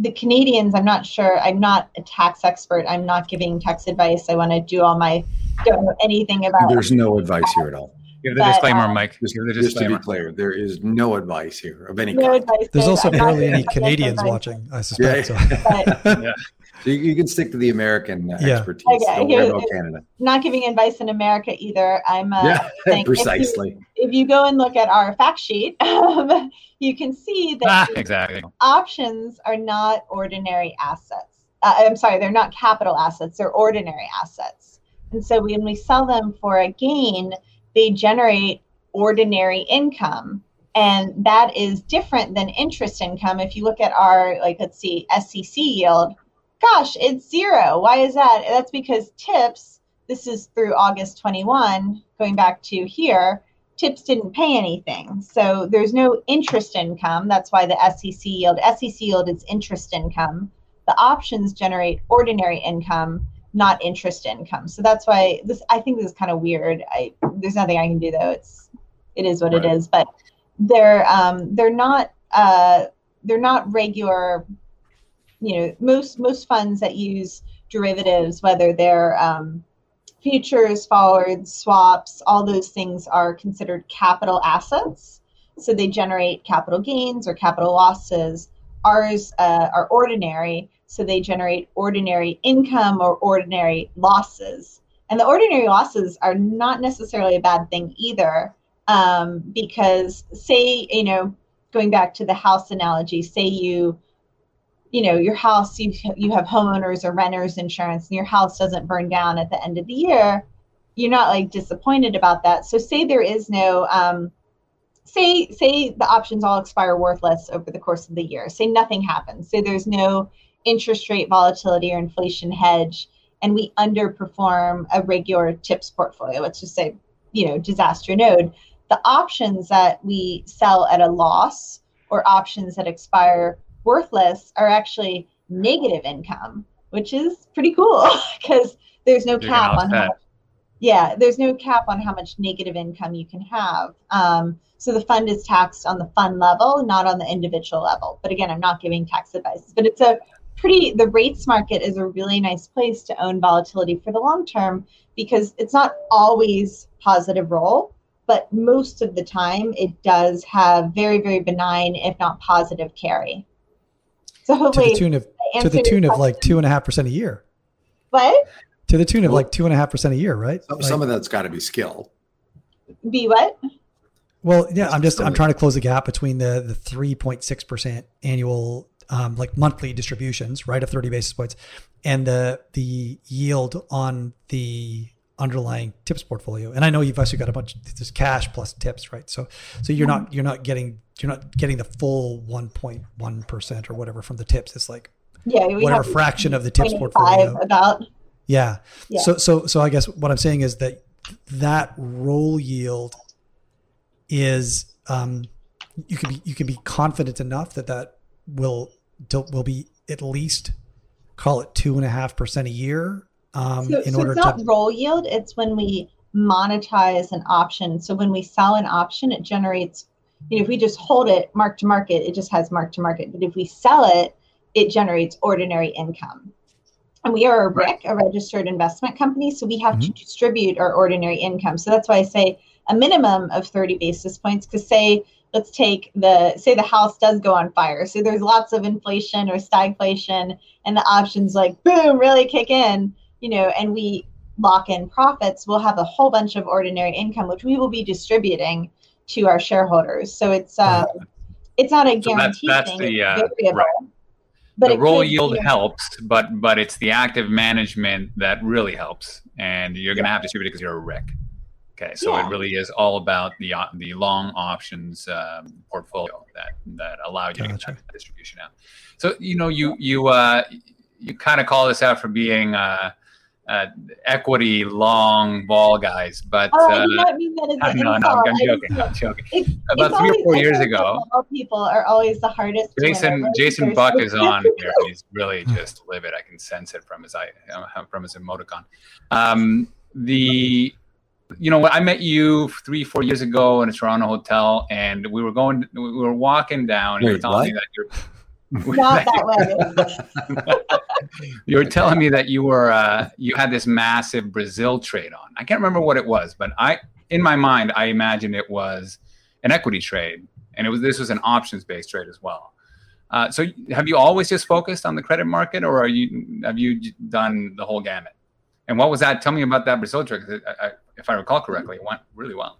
the Canadians. I'm not sure. I'm not a tax expert. I'm not giving tax advice. I want to do all my, don't know anything about. There's no advice here at all. Give the but, disclaimer, um, Mike. Just, the disclaimer. Just to be clear, there is no advice here of any no kind. Advice, There's also I'm barely any Canadians advice. watching, I suspect. Yeah, yeah. So. But, yeah. so you, you can stick to the American uh, yeah. expertise. Okay, Don't worry about Canada. Not giving advice in America either. I'm uh, yeah, saying, precisely. If you, if you go and look at our fact sheet, you can see that ah, exactly. options are not ordinary assets. Uh, I'm sorry, they're not capital assets. They're ordinary assets. And so when we sell them for a gain, they generate ordinary income, and that is different than interest income. If you look at our, like, let's see, S E C yield, gosh, it's zero. Why is that? That's because TIPS, this is through August twenty-first, going back to here, TIPS didn't pay anything. So there's no interest income. That's why the S E C yield, S E C yield is interest income. The options generate ordinary income, not interest income. So that's why this, I think this is kind of weird. I, there's nothing I can do though. It's, it is what right. it is, but they're, um, they're not, uh, they're not regular, you know, most, most funds that use derivatives, whether they're, um, futures, forwards, swaps, all those things are considered capital assets. So they generate capital gains or capital losses. Ours, uh, are ordinary. So they generate ordinary income or ordinary losses. And the ordinary losses are not necessarily a bad thing either, um, because say, you know, going back to the house analogy, say you you know, your house, you, you have homeowners or renters insurance and your house doesn't burn down at the end of the year, you're not like disappointed about that. So say there is no, um, say, say the options all expire worthless over the course of the year. Say nothing happens. Say there's no interest rate volatility or inflation hedge and we underperform a regular TIPS portfolio. Let's just say, you know, disaster node. The options that we sell at a loss or options that expire worthless are actually negative income, which is pretty cool because there's no cap on how much, yeah, there's no cap on how much negative income you can have. Um, so the fund is taxed on the fund level, not on the individual level. But again, I'm not giving tax advice, but it's a pretty, the rates market is a really nice place to own volatility for the long term because it's not always positive roll, but most of the time it does have very, very benign, if not positive carry. So hopefully to the tune of, to the tune of like two and a half percent a year. What? To the tune of like two and a half percent a year, right? Some, like, some of that's got to be skill. Be what? Well, yeah, that's I'm just, I'm trying to close the gap between the, the three point six percent annual, um, like monthly distributions, right? Of thirty basis points and the, the yield on the underlying TIPS portfolio. And I know you've also got a bunch of this cash plus TIPS, right? So, so you're not, you're not getting, you're not getting the full one point one percent or whatever from the TIPS. It's like yeah, we whatever have fraction of the TIPS portfolio. About. Yeah. yeah. So, so, so I guess what I'm saying is that that roll yield is, um, you can be, you can be confident enough that that will, will be at least call it two and a half percent a year. Um, so in so order it's not to- roll yield. It's when we monetize an option. So when we sell an option, it generates, you know, if we just hold it mark to market, it just has mark to market. But if we sell it, it generates ordinary income. And we are a R I C, a registered investment company. So we have mm-hmm. to distribute our ordinary income. So that's why I say a minimum of thirty basis points. Because say, let's take the, say the house does go on fire. So there's lots of inflation or stagflation and the options like, boom, really kick in. You know, and we lock in profits, we'll have a whole bunch of ordinary income, which we will be distributing to our shareholders. So it's uh, it's not a guarantee. So that's, that's thing. The, uh, right. But the roll yield be, helps, but but it's the active management that really helps. And you're going to yeah. have to distribute it because you're a R I C. Okay, so yeah. it really is all about the uh, the long options um, portfolio that that allowed you gotcha. to get that distribution out. So you know you you uh, you kind of call this out for being. Uh, Uh, equity long ball guys, but oh, uh, I mean that is no, no, no, I'm joking. I'm joking. It's, About it's three always, or four years ago, people are always the hardest. Jason Jason Buck is on here. He's really just livid. I can sense it from his eye, from his emoticon. Um, the you know I met you three four years ago in a Toronto hotel, and we were going, we were walking down, and you were telling me that you're. Not that way. You were telling me that you were uh, you had this massive Brazil trade on. I can't remember what it was, but I in my mind I imagined it was an equity trade, and it was this was an options based trade as well. Uh, so have you always just focused on the credit market, or are you have you done the whole gamut? And what was that? Tell me about that Brazil trade. I, I, if I recall correctly, it went really well.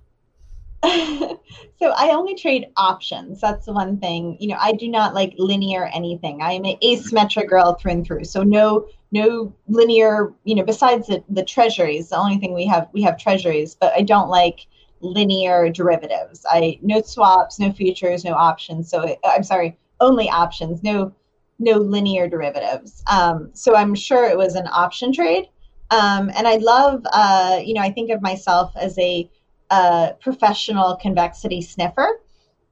So I only trade options. That's the one thing. You know, I do not like linear anything. I am an asymmetric girl through and through. So no, no linear, you know, besides the, the treasuries, the only thing we have, we have treasuries, but I don't like linear derivatives. I, no swaps, no futures, no options. So it, I'm sorry, only options, no, no linear derivatives. Um, so I'm sure it was an option trade. Um, and I love, uh, you know, I think of myself as a, a professional convexity sniffer.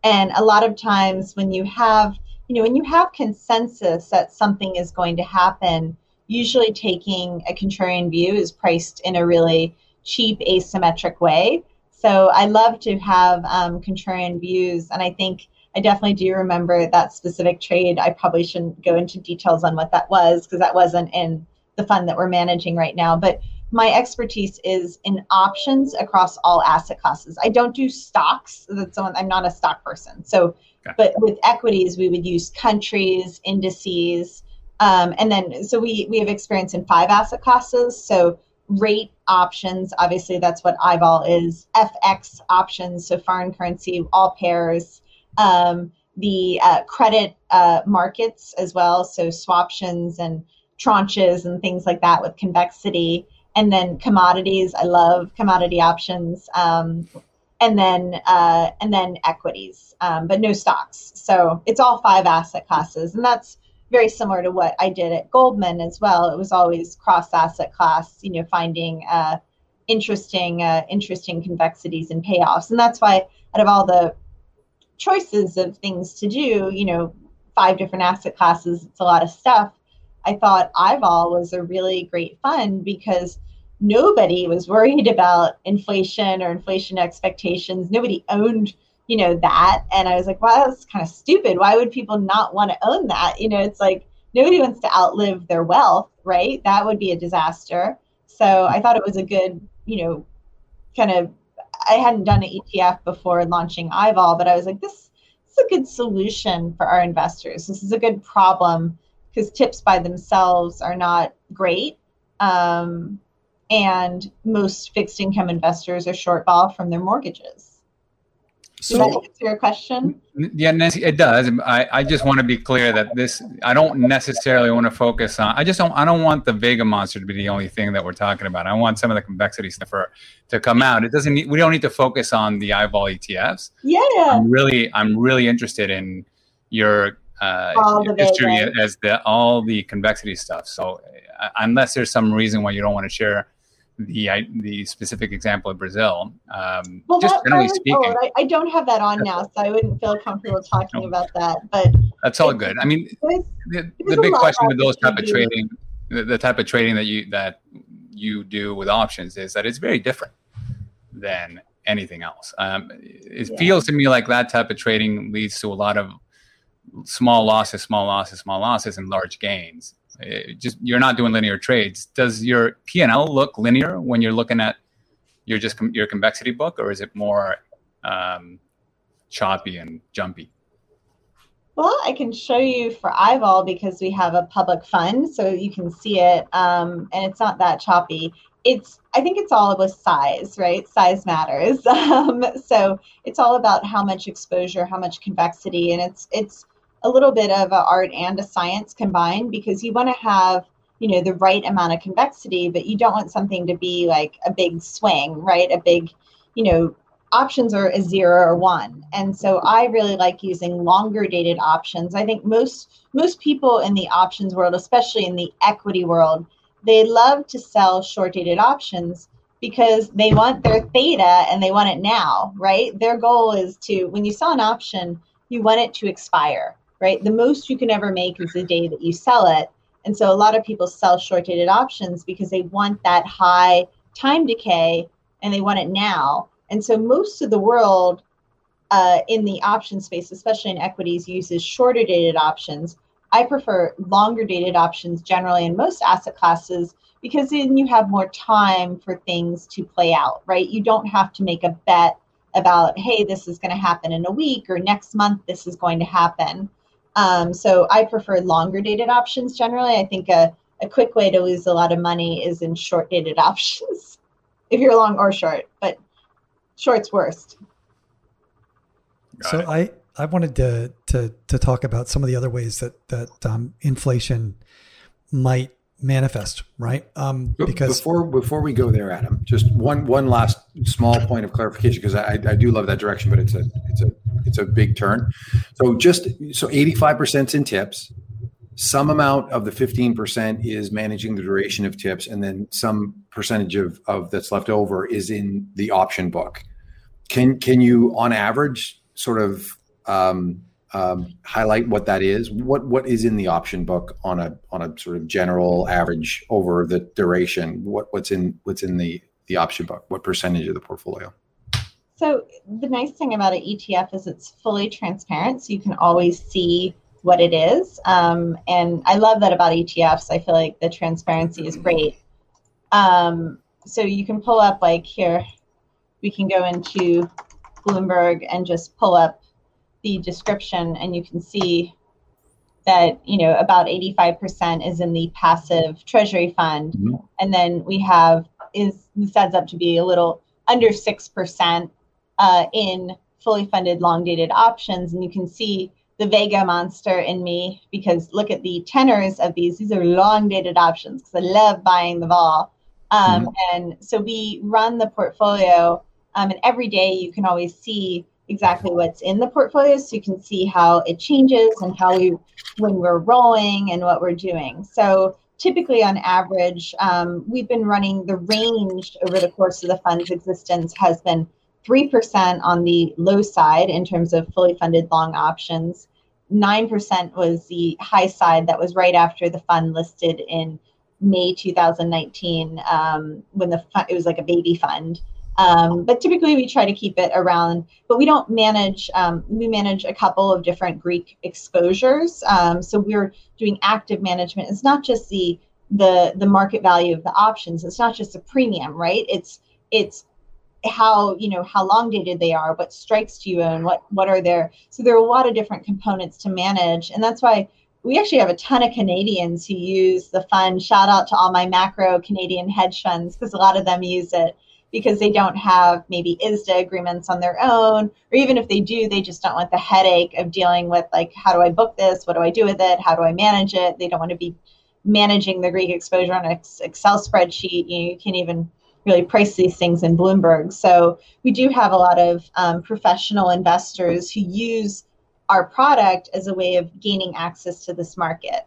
And a lot of times when you have, you know, when you have consensus that something is going to happen, usually taking a contrarian view is priced in a really cheap, asymmetric way. So I love to have um, contrarian views. And I think I definitely do remember that specific trade. I probably shouldn't go into details on what that was because that wasn't in the fund that we're managing right now. But my expertise is in options across all asset classes. I don't do stocks. That's someone, I'm not a stock person. So, okay. But with equities, we would use countries, indices, um, and then so we we have experience in five asset classes. So rate options, obviously that's what eyeball is. F X options, so foreign currency, all pairs. Um, the uh, credit uh, markets as well, so swaptions and tranches and things like that with convexity, and then commodities. I love commodity options, um, and then uh, and then equities, um, but no stocks. So it's all five asset classes, and that's very similar to what I did at Goldman as well. It was always cross asset class, you know, finding uh, interesting uh, interesting convexities and payoffs, and that's why out of all the choices of things to do, you know, five different asset classes, it's a lot of stuff. I thought I V O L was a really great fund because nobody was worried about inflation or inflation expectations. Nobody owned, you know, that. And I was like, wow, that's kind of stupid. Why would people not want to own that? You know, it's like nobody wants to outlive their wealth, right? That would be a disaster. So I thought it was a good, you know, kind of, I hadn't done an E T F before launching I V O L, but I was like, this, this is a good solution for our investors. This is a good problem because TIPS by themselves are not great. Um, and most fixed income investors are short vol from their mortgages. So, does that answer your question? Yeah, Nancy, it does. I, I just want to be clear that this, I don't necessarily want to focus on, I just don't, I don't want the Vega monster to be the only thing that we're talking about. I want some of the convexity stuff for, to come out. It doesn't need, we don't need to focus on the I V O L E T Fs. Yeah. I'm really, I'm really interested in your uh, your history as the, all the convexity stuff. So uh, unless there's some reason why you don't want to share the I, the specific example of Brazil. Um, well, just generally was, speaking, oh, I, I don't have that on now, so I wouldn't feel comfortable talking no. about that. But that's all it, good. I mean, was, the, the big question with those type of trading, the, the type of trading that you that you do with options is that it's very different than anything else. Um, it yeah. feels to me like that type of trading leads to a lot of small losses, small losses, small losses, and large gains. It just you're not doing linear trades. Does your P and L look linear when you're looking at your just com- your convexity book, or is it more um, choppy and jumpy? Well, I can show you for I V O L because we have a public fund, so you can see it, um, and it's not that choppy. It's I think it's all about size, right? Size matters. Um, so it's all about how much exposure, how much convexity, and it's it's. a little bit of an art and a science combined because you want to have, you know, the right amount of convexity, but you don't want something to be like a big swing, right? A big, you know, options are a zero or one. And so I really like using longer dated options. I think most, most people in the options world, especially in the equity world, they love to sell short dated options because they want their theta and they want it now, right? Their goal is to, when you sell an option, you want it to expire. Right? The most you can ever make is the day that you sell it. And so a lot of people sell short-dated options because they want that high time decay and they want it now. And so most of the world uh, in the option space, especially in equities, uses shorter-dated options. I prefer longer-dated options generally in most asset classes because then you have more time for things to play out, right? You don't have to make a bet about, hey, this is going to happen in a week or next month, this is going to happen. Um, so I prefer longer dated options generally. I think a, a quick way to lose a lot of money is in short dated options, if you're long or short, but short's worst. Got so it. I, I wanted to, to to talk about some of the other ways that, that um, inflation might manifest, right? Um, because before before we go there, Adam, just one one last small point of clarification because I, I do love that direction, but it's a it's a it's a big turn. So just so eighty-five percent is in tips, some amount of the fifteen percent is managing the duration of tips, and then some percentage of of that's left over is in the option book. Can can you on average sort of um, Um, highlight what that is? What what is in the option book on a on a sort of general average over the duration? What what's in what's in the the option book? What percentage of the portfolio? So the nice thing about an E T F is it's fully transparent, so you can always see what it is. Um, and I love that about E T Fs. I feel like the transparency is great. Um, so you can pull up like here. We can go into Bloomberg and just pull up the description, and you can see that, you know, about eighty-five percent is in the passive treasury fund. Mm-hmm. And then we have is this adds up to be a little under six percent uh, in fully funded long dated options. And you can see the Vega monster in me, because look at the tenors of these. These are long dated options because I love buying the vol. Um, mm-hmm. And so we run the portfolio, um, and every day you can always see exactly what's in the portfolio. So you can see how it changes and how we, when we're rolling and what we're doing. So typically on average, um, we've been running the range over the course of the fund's existence has been three percent on the low side in terms of fully funded long options. nine percent was the high side. That was right after the fund listed in May two thousand nineteen, um, when the fund, it was like a baby fund. Um, but typically we try to keep it around, but we don't manage, um, we manage a couple of different Greek exposures. Um, so we're doing active management. It's not just the, the, the market value of the options. It's not just a premium, right? It's, it's how, you know, how long dated they are, what strikes do you own, what, what are there? So there are a lot of different components to manage. And that's why we actually have a ton of Canadians who use the fund. Shout out to all my macro Canadian hedge funds, because a lot of them use it because they don't have maybe I S D A agreements on their own, or even if they do, they just don't want the headache of dealing with, like, how do I book this? What do I do with it? How do I manage it? They don't want to be managing the Greek exposure on an Excel spreadsheet. You know, you can't even really price these things in Bloomberg. So we do have a lot of um, professional investors who use our product as a way of gaining access to this market.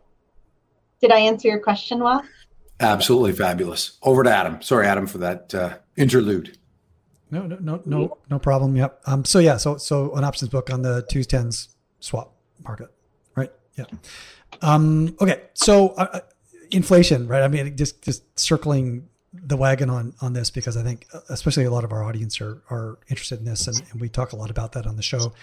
Did I answer your question well? Absolutely fabulous. Over to Adam. Sorry, Adam, for that uh, interlude. No, no, no, no, no problem. Yep. Um. So yeah. So so an options book on the twos tens swap market, right? Yeah. Um. Okay. So uh, inflation, right? I mean, just just circling the wagon on on this, because I think especially a lot of our audience are are interested in this, and, and we talk a lot about that on the show,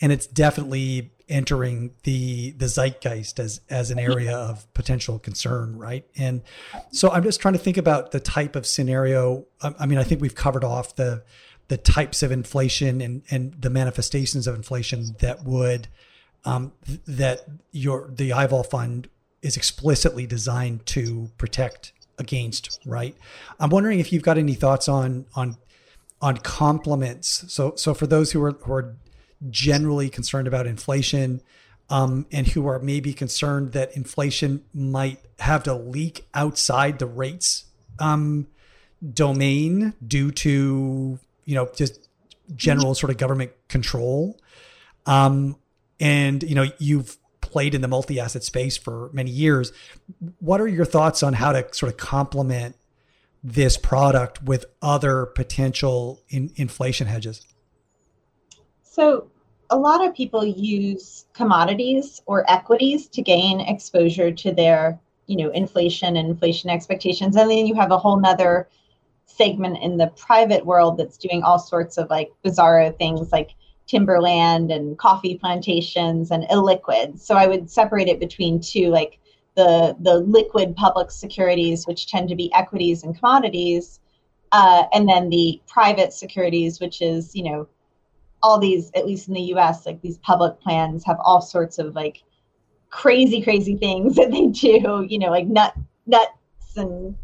and it's definitely entering the the zeitgeist as as an area of potential concern, right? And so I'm just trying to think about the type of scenario. I, I mean, I think we've covered off the the types of inflation and and the manifestations of inflation that would um, th- that your the I V O L fund is explicitly designed to protect against, right? I'm wondering if you've got any thoughts on on on complements. So so for those who are who are generally concerned about inflation, um, and who are maybe concerned that inflation might have to leak outside the rates um, domain due to, you know, just general sort of government control, um, and you know you've played in the multi-asset space for many years. What are your thoughts on how to sort of complement this product with other potential in inflation hedges? So a lot of people use commodities or equities to gain exposure to their, you know, inflation and inflation expectations. And then you have a whole nother segment in the private world that's doing all sorts of like bizarro things like timberland and coffee plantations and illiquids. So I would separate it between two, like the the liquid public securities, which tend to be equities and commodities, uh, and then the private securities, which is, you know, all these, at least in the U S, like these public plans have all sorts of like crazy, crazy things that they do, you know, like nut, nuts and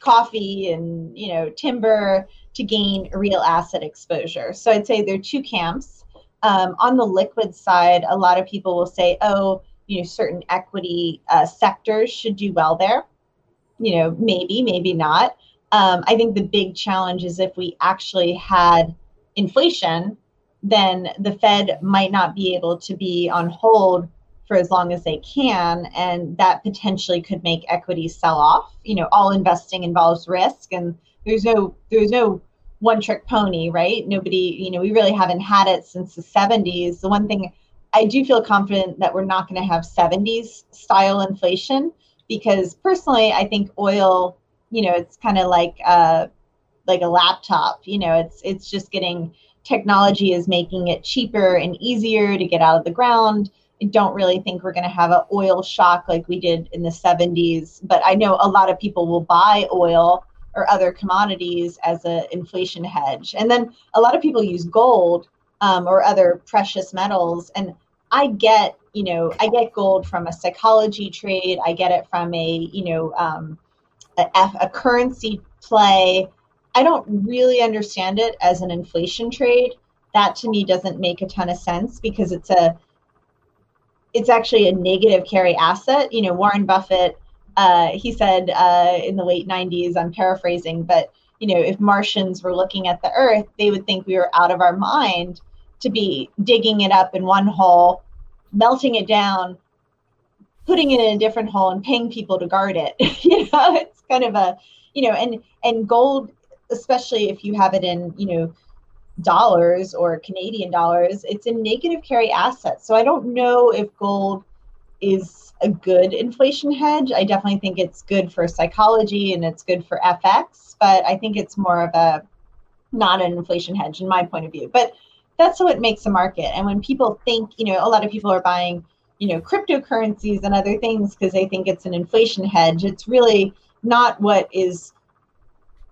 coffee and, you know, timber to gain real asset exposure. So I'd say there are two camps. Um, on the liquid side, a lot of people will say, oh, you know, certain equity uh, sectors should do well there. You know, maybe, maybe not. Um, I think the big challenge is if we actually had inflation, then the Fed might not be able to be on hold for as long as they can, and that potentially could make equities sell off. You know, all investing involves risk, and there's no there's no one-trick pony, right? Nobody, you know, we really haven't had it since the seventies. The one thing I do feel confident that we're not going to have seventies style inflation, because personally, I think oil, you know, it's kind of like uh like a laptop. You know, it's it's just getting technology is making it cheaper and easier to get out of the ground. I don't really think we're going to have an oil shock like we did in the seventies, but I know a lot of people will buy oil or other commodities as an inflation hedge. And then a lot of people use gold um, or other precious metals. And I get, you know, I get gold from a psychology trade. I get it from a, you know, um, a, a currency play. I don't really understand it as an inflation trade. That to me doesn't make a ton of sense, because it's a it's actually a negative carry asset. You know, Warren Buffett, uh, he said uh, in the late nineties, I'm paraphrasing, but you know, if Martians were looking at the Earth, they would think we were out of our mind to be digging it up in one hole, melting it down, putting it in a different hole, and paying people to guard it. You know, it's kind of a, you know, and and gold, especially if you have it in, you know, dollars or Canadian dollars, it's a negative carry asset. So I don't know if gold is a good inflation hedge. I definitely think it's good for psychology and it's good for F X, but I think it's more of a not an inflation hedge in my point of view. But that's how it makes a market. And when people think, you know, a lot of people are buying, you know, cryptocurrencies and other things because they think it's an inflation hedge. It's really not what is,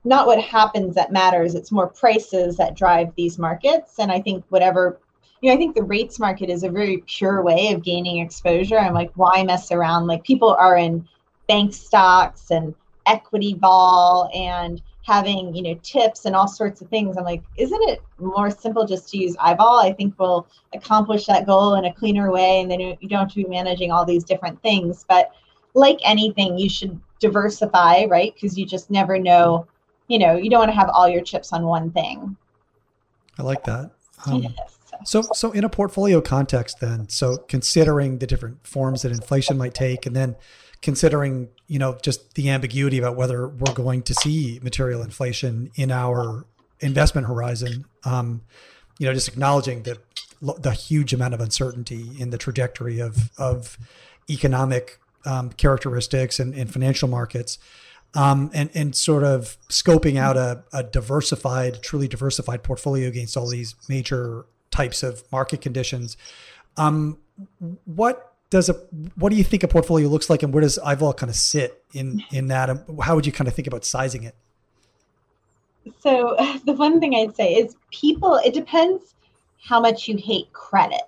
not what happens that matters. It's more prices that drive these markets. And I think whatever, you know, I think the rates market is a very pure way of gaining exposure. I'm like, why mess around? Like people are in bank stocks and equity vol and having, you know, tips and all sorts of things. I'm like, isn't it more simple just to use eyeball? I think we'll accomplish that goal in a cleaner way, and then you don't have to be managing all these different things. But like anything, you should diversify, right? Because you just never know, you know, you don't want to have all your chips on one thing. I like that. Um, yes. So, so in a portfolio context then, so considering the different forms that inflation might take, and then considering, you know, just the ambiguity about whether we're going to see material inflation in our investment horizon, um, you know, just acknowledging the the huge amount of uncertainty in the trajectory of, of economic um, characteristics and, and financial markets, um, and, and sort of scoping out a, a diversified, truly diversified portfolio against all these major types of market conditions. Um, what does a, what do you think a portfolio looks like, and where does Ivol kind of sit in, in that? And how would you kind of think about sizing it? So the one thing I'd say is people, it depends how much you hate credit.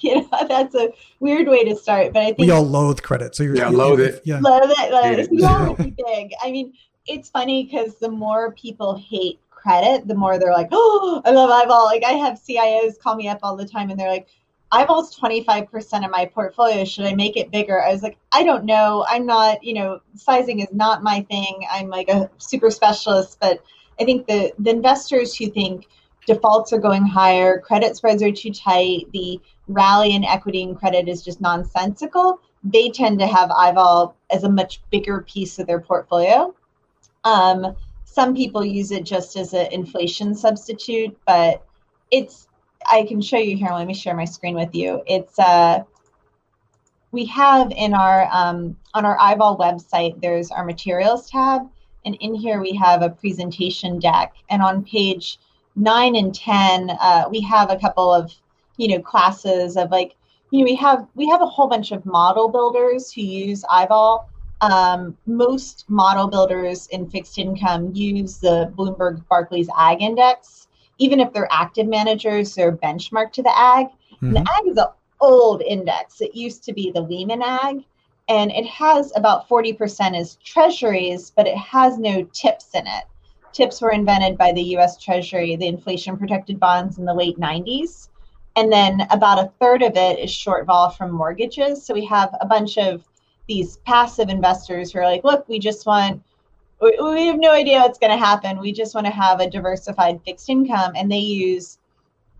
You know, that's a weird way to start, but I think we all loathe credit. So you're yeah, you, loathe it. Yeah. Loathe it. Loathe it. Yeah, it's big. I mean, it's funny because the more people hate credit, the more they're like, oh, I love Ivol. Like I have C I Os call me up all the time and they're like, Ivol's twenty-five percent of my portfolio. Should I make it bigger? I was like, I don't know. I'm not, you know, sizing is not my thing. I'm like a super specialist, but I think the, the investors who think defaults are going higher, credit spreads are too tight, the rally in equity and credit is just nonsensical, they tend to have Ivol as a much bigger piece of their portfolio. Um, some people use it just as an inflation substitute, but it's, I can show you here. Let me share my screen with you. It's uh, we have in our um, on our Ivol website, there's our materials tab, and in here we have a presentation deck. And on page nine and ten, uh, we have a couple of you know classes of like you know we have we have a whole bunch of model builders who use Ivol. Um, most model builders in fixed income use the Bloomberg Barclays A G Index. Even if they're active managers, they're benchmarked to the A G. Mm-hmm. And the A G is an old index. It used to be the Lehman A G, and it has about forty percent as treasuries, but it has no TIPS in it. TIPS were invented by the U S Treasury, the inflation-protected bonds in the late nineties. And then about a third of it is short vol from mortgages. So we have a bunch of these passive investors who are like, look, we just want... we have no idea what's going to happen. We just want to have a diversified fixed income. And they use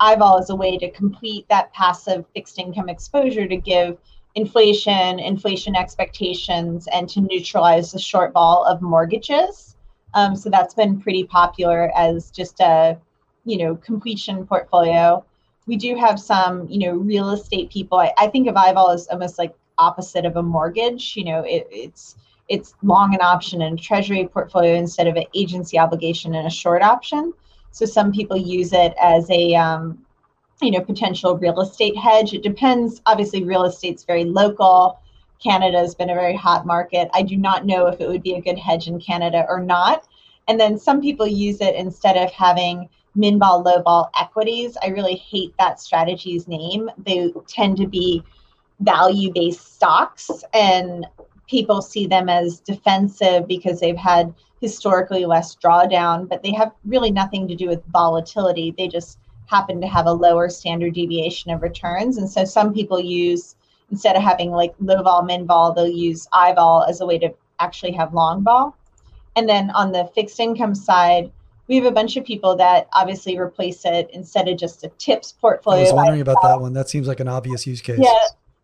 Ivol as a way to complete that passive fixed income exposure to give inflation, inflation expectations, and to neutralize the shortfall of mortgages. Um, so that's been pretty popular as just a, you know, completion portfolio. We do have some, you know, real estate people. I, I think of Ivol as almost like opposite of a mortgage. You know, it, it's... it's long an option in a treasury portfolio instead of an agency obligation and a short option. So some people use it as a, um, you know, potential real estate hedge. It depends. Obviously, real estate's very local. Canada has been a very hot market. I do not know if it would be a good hedge in Canada or not. And then some people use it instead of having min ball, low ball equities. I really hate that strategy's name. They tend to be value-based stocks, and people see them as defensive because they've had historically less drawdown, but they have really nothing to do with volatility. They just happen to have a lower standard deviation of returns. And so some people use instead of having like low vol, min vol, they'll use I vol as a way to actually have long vol. And then on the fixed income side, we have a bunch of people that obviously replace it instead of just a TIPS portfolio. I was wondering about that one. That seems like an obvious use case. Yeah,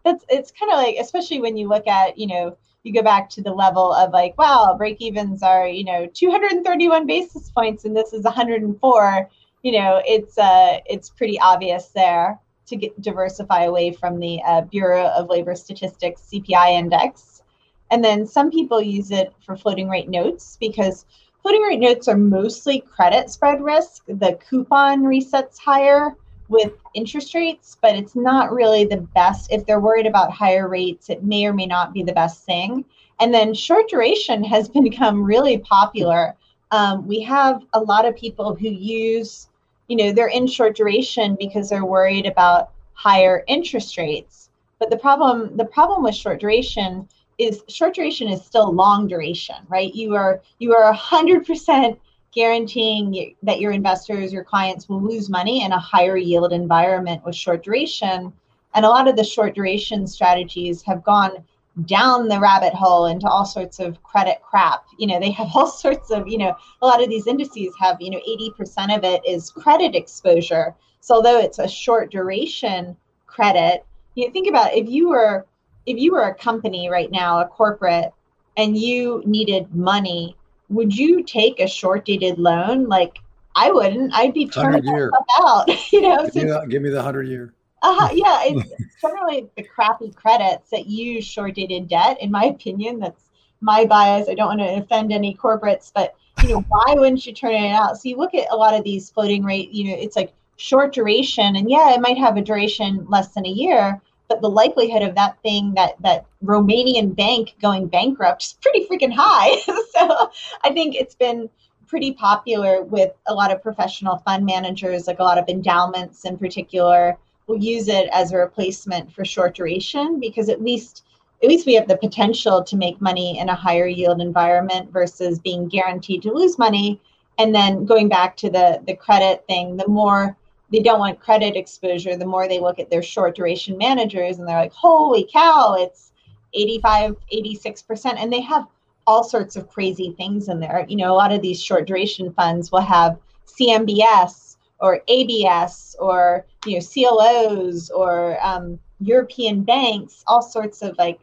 that's it's kind of like, especially when you look at, you know, you go back to the level of like, wow, break evens are, you know, two hundred thirty-one basis points and this is one hundred four. You know, it's uh, it's pretty obvious there to get, diversify away from the uh, Bureau of Labor Statistics C P I index. And then some people use it for floating rate notes because floating rate notes are mostly credit spread risk. The coupon resets higher with interest rates, but it's not really the best. If they're worried about higher rates, it may or may not be the best thing. And then short duration has become really popular. Um, we have a lot of people who use, you know, they're in short duration because they're worried about higher interest rates. But the problem, the problem with short duration is short duration is still long duration, right? You are you are one hundred percent guaranteeing you, that your investors, your clients will lose money in a higher yield environment with short duration. And a lot of the short duration strategies have gone down the rabbit hole into all sorts of credit crap. You know, they have all sorts of, you know, a lot of these indices have, you know, eighty percent of it is credit exposure. So although it's a short duration credit, you know, think about if you were if you were a company right now, a corporate, and you needed money, would you take a short dated loan? Like I wouldn't, I'd be turning myself out, you know, give, so, me, the, give me the hundred year. Uh, yeah. It's generally the crappy credits that use short dated debt. In my opinion, that's my bias. I don't want to offend any corporates, but you know, why wouldn't you turn it out? So you look at a lot of these floating rate, you know, it's like short duration and yeah, it might have a duration less than a year, but the likelihood of that thing, that that Romanian bank going bankrupt is pretty freaking high. So I think it's been pretty popular with a lot of professional fund managers, like a lot of endowments in particular, will use it as a replacement for short duration because at least at least we have the potential to make money in a higher yield environment versus being guaranteed to lose money. And then going back to the, the credit thing, the more they don't want credit exposure, the more they look at their short duration managers and they're like, holy cow, it's eighty-five, eighty-six percent. And they have all sorts of crazy things in there. You know, a lot of these short duration funds will have C M B S or A B S or, you know, C L Os or um, European banks, all sorts of like,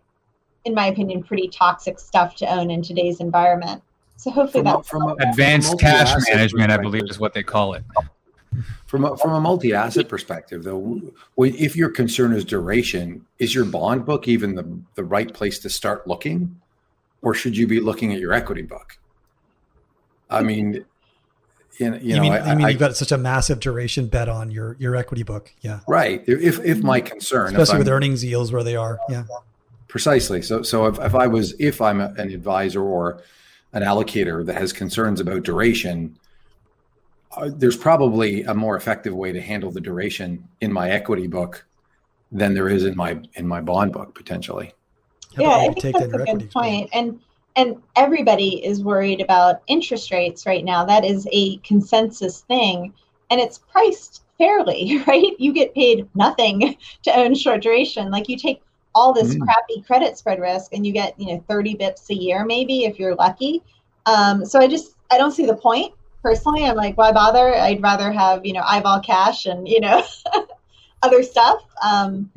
in my opinion, pretty toxic stuff to own in today's environment. So hopefully from, that's from advanced cash management, I believe is what they call it. From a, from a multi-asset perspective, though, if your concern is duration, is your bond book even the, the right place to start looking? Or should you be looking at your equity book? I mean, you know, you mean, I, I mean I, you've got such a massive duration bet on your, your equity book. Yeah. Right. If if my concern. Especially with earnings yields where they are. Yeah. Precisely. So so if, if I was, if I'm a, an advisor or an allocator that has concerns about duration, Uh, there's probably a more effective way to handle the duration in my equity book than there is in my in my bond book potentially. Yeah, I think that's a good point. And and everybody is worried about interest rates right now. That is a consensus thing, and it's priced fairly, right? You get paid nothing to own short duration. Like you take all this mm. crappy credit spread risk, and you get, you know, thirty bips a year maybe if you're lucky. Um, so I just I don't see the point. Personally, I'm like, why bother? I'd rather have, you know, eyeball cash and, you know, other stuff. Um,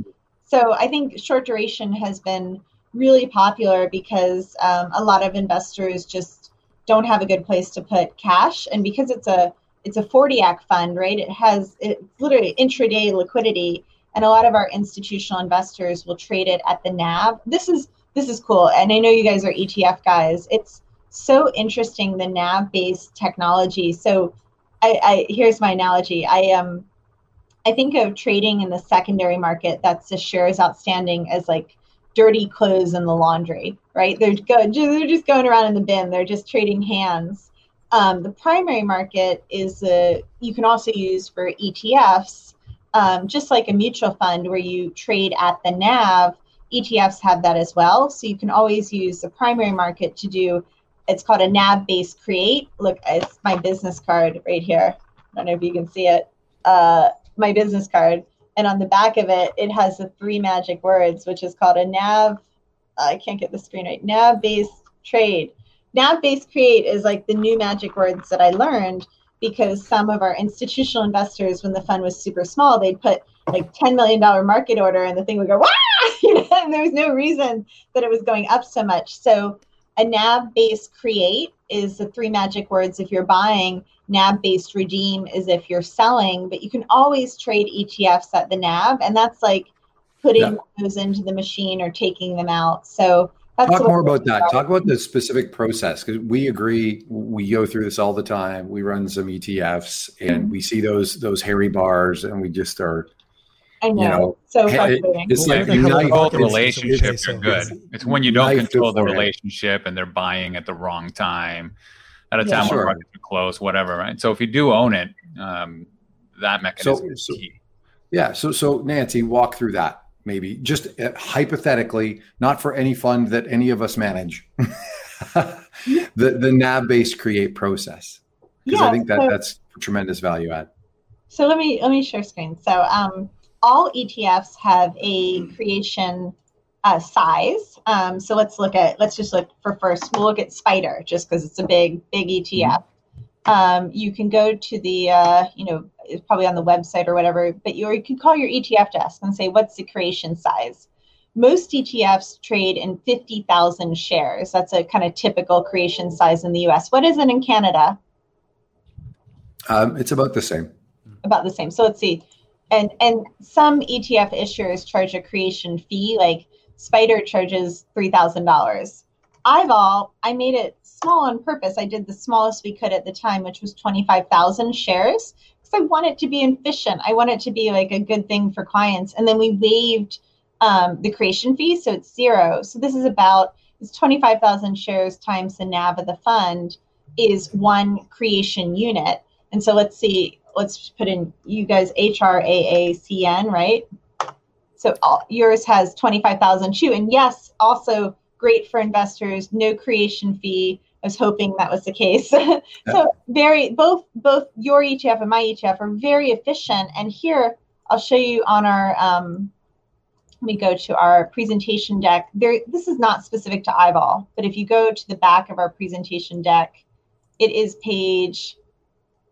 so I think short duration has been really popular because um, a lot of investors just don't have a good place to put cash. And because it's a it's a forty act fund, right? It has it's literally intraday liquidity. And a lot of our institutional investors will trade it at the N A V. This is this is cool. And I know you guys are E T F guys. It's so interesting, the N A V-based technology. So I, I here's my analogy. I um I think of trading in the secondary market, that's the shares outstanding, as like dirty clothes in the laundry, right? They're go they're just going around in the bin. They're just trading hands. Um, the primary market is a, you can also use for E T Fs, um, just like a mutual fund where you trade at the N A V. E T Fs have that as well. So you can always use the primary market to do. It's called a N A V-based create. Look, it's my business card right here. I don't know if you can see it. Uh, my business card. And on the back of it, it has the three magic words, which is called a N A V. Uh, I can't get the screen right. N A V-based trade. N A V-based create is like the new magic words that I learned, because some of our institutional investors, when the fund was super small, they'd put like ten million dollars market order and the thing would go, wah! You know, and there was no reason that it was going up so much. So a N A V-based create is the three magic words if you're buying. N A V-based redeem is if you're selling, but you can always trade E T Fs at the N A V, and that's like putting yeah. those into the machine or taking them out. So that's talk more about that. Talk about the specific process, because we agree, we go through this all the time. We run some E T Fs and we see those those hairy bars, and we just are. I know. You know, so frustrating. It's like you control the relationship, you're good. It's when you don't control the relationship and they're buying at the wrong time, at a time where markets are closed, whatever, right? So if you do own it, um, that mechanism so, is key. Yeah. So, so Nancy, walk through that. Maybe just hypothetically, not for any fund that any of us manage, the, the N A V-based create process. Because yeah, I think that, so, that's tremendous value add. So let me let me share screen. So um, all E T Fs have a creation uh, size. Um, so let's look at, let's just look for first, we'll look at Spider, just because it's a big, big E T F. Um, you can go to the, uh, you know, it's probably on the website or whatever, but you, or you can call your E T F desk and say, what's the creation size? Most E T Fs trade in fifty thousand shares. That's a kind of typical creation size in the U S. What is it in Canada? Um, it's about the same. About the same. So let's see. And and some E T F issuers charge a creation fee, like Spider charges three thousand dollars. I've all, I made it small on purpose. I did the smallest we could at the time, which was twenty-five thousand shares. I want it to be efficient. I want it to be like a good thing for clients. And then we waived um, the creation fee, so it's zero. So this is about, it's twenty-five thousand shares times the N A V of the fund is one creation unit. And so let's see, let's put in, you guys, H R A A C N, right? So all, yours has twenty-five thousand too. And yes, also great for investors, no creation fee. I was hoping that was the case. so yeah. very both both your E T F and my E T F are very efficient. And here I'll show you on our um, let me go to our presentation deck. There, this is not specific to Eyeball, but if you go to the back of our presentation deck, it is page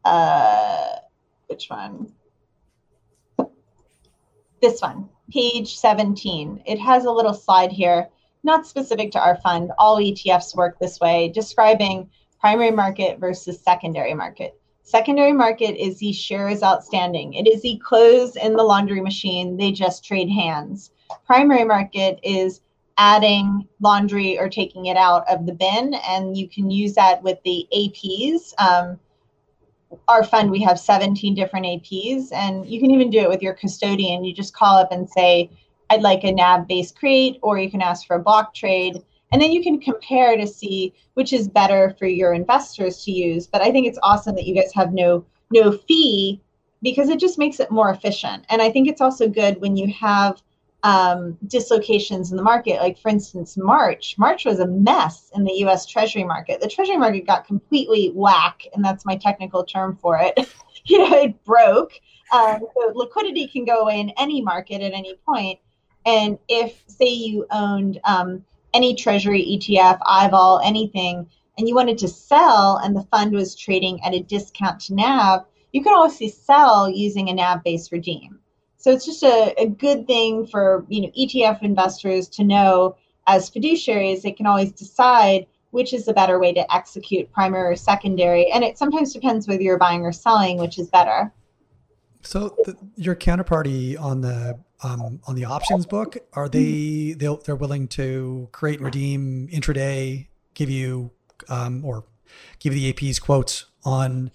uh, which one? This one, page seventeen. It has a little slide here. Not specific to our fund, all E T Fs work this way, describing primary market versus secondary market. Secondary market is the shares outstanding. It is the clothes in the laundry machine, they just trade hands. Primary market is adding laundry or taking it out of the bin, and you can use that with the A Ps. Um, our fund, we have seventeen different A Ps, and you can even do it with your custodian. You just call up and say, I'd like a N A V-based create, or you can ask for a block trade. And then you can compare to see which is better for your investors to use. But I think it's awesome that you guys have no no fee, because it just makes it more efficient. And I think it's also good when you have um, dislocations in the market. Like, for instance, March. March was a mess in the U S Treasury market. The Treasury market got completely whack, and that's my technical term for it. You know, it broke. Um, so liquidity can go away in any market at any point. And if, say, you owned um, any Treasury E T F, I V O L, anything, and you wanted to sell and the fund was trading at a discount to N A V, you can obviously sell using a N A V-based redeem. So it's just a, a good thing for, you know, E T F investors to know as fiduciaries. They can always decide which is the better way to execute, primary or secondary. And it sometimes depends whether you're buying or selling, which is better. So the, your counterparty on the um, on the options book, are they they'll, they're willing to create and redeem intraday, give you um, or give the A Ps quotes on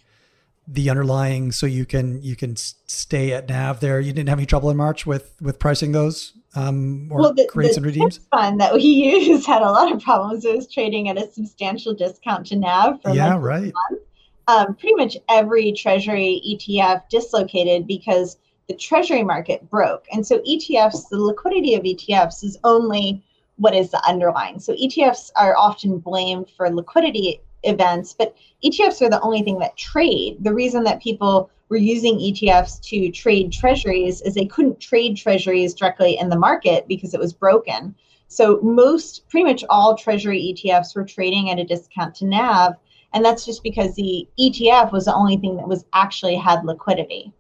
the underlying, so you can you can stay at N A V there? You didn't have any trouble in March with with pricing those um, or well, the, creates the and redeems. The fund that we used had a lot of problems. It was trading at a substantial discount to N A V for yeah, like right. a month. Um, pretty much every Treasury E T F dislocated because the Treasury market broke. And so E T Fs, the liquidity of E T Fs is only what is the underlying. So E T Fs are often blamed for liquidity events, but E T Fs are the only thing that trade. The reason that people were using E T Fs to trade treasuries is they couldn't trade treasuries directly in the market because it was broken. So most, pretty much all treasury E T Fs were trading at a discount to N A V. And that's just because the E T F was the only thing that was actually had liquidity.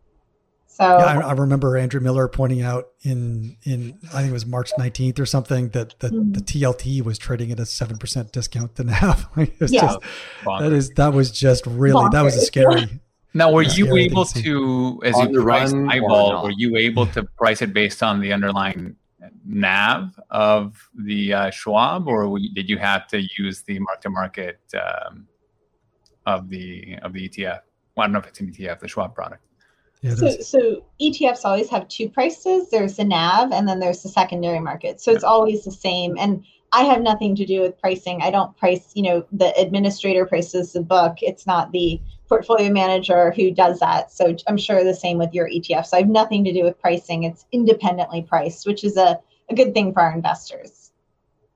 So yeah, I, I remember Andrew Miller pointing out in, in I think it was March nineteenth or something, that the, mm-hmm. the T L T was trading at a seven percent discount to N A V. It was yeah. just, that, is, that was just really, Bonkers. that was a scary. Now, were you able to, as you priced eyeball, were you able to price it based on the underlying N A V of the uh, Schwab, or did you have to use the mark-to-market um, of the of the E T F? Well, I don't know if it's an E T F, the Schwab product. Yeah, so, so E T Fs always have two prices. There's the N A V, and then there's the secondary market. So yeah. it's always the same. And I have nothing to do with pricing. I don't price, you know, the administrator prices the book. It's not the portfolio manager who does that. So I'm sure the same with your E T F. So I have nothing to do with pricing. It's independently priced, which is a, a good thing for our investors.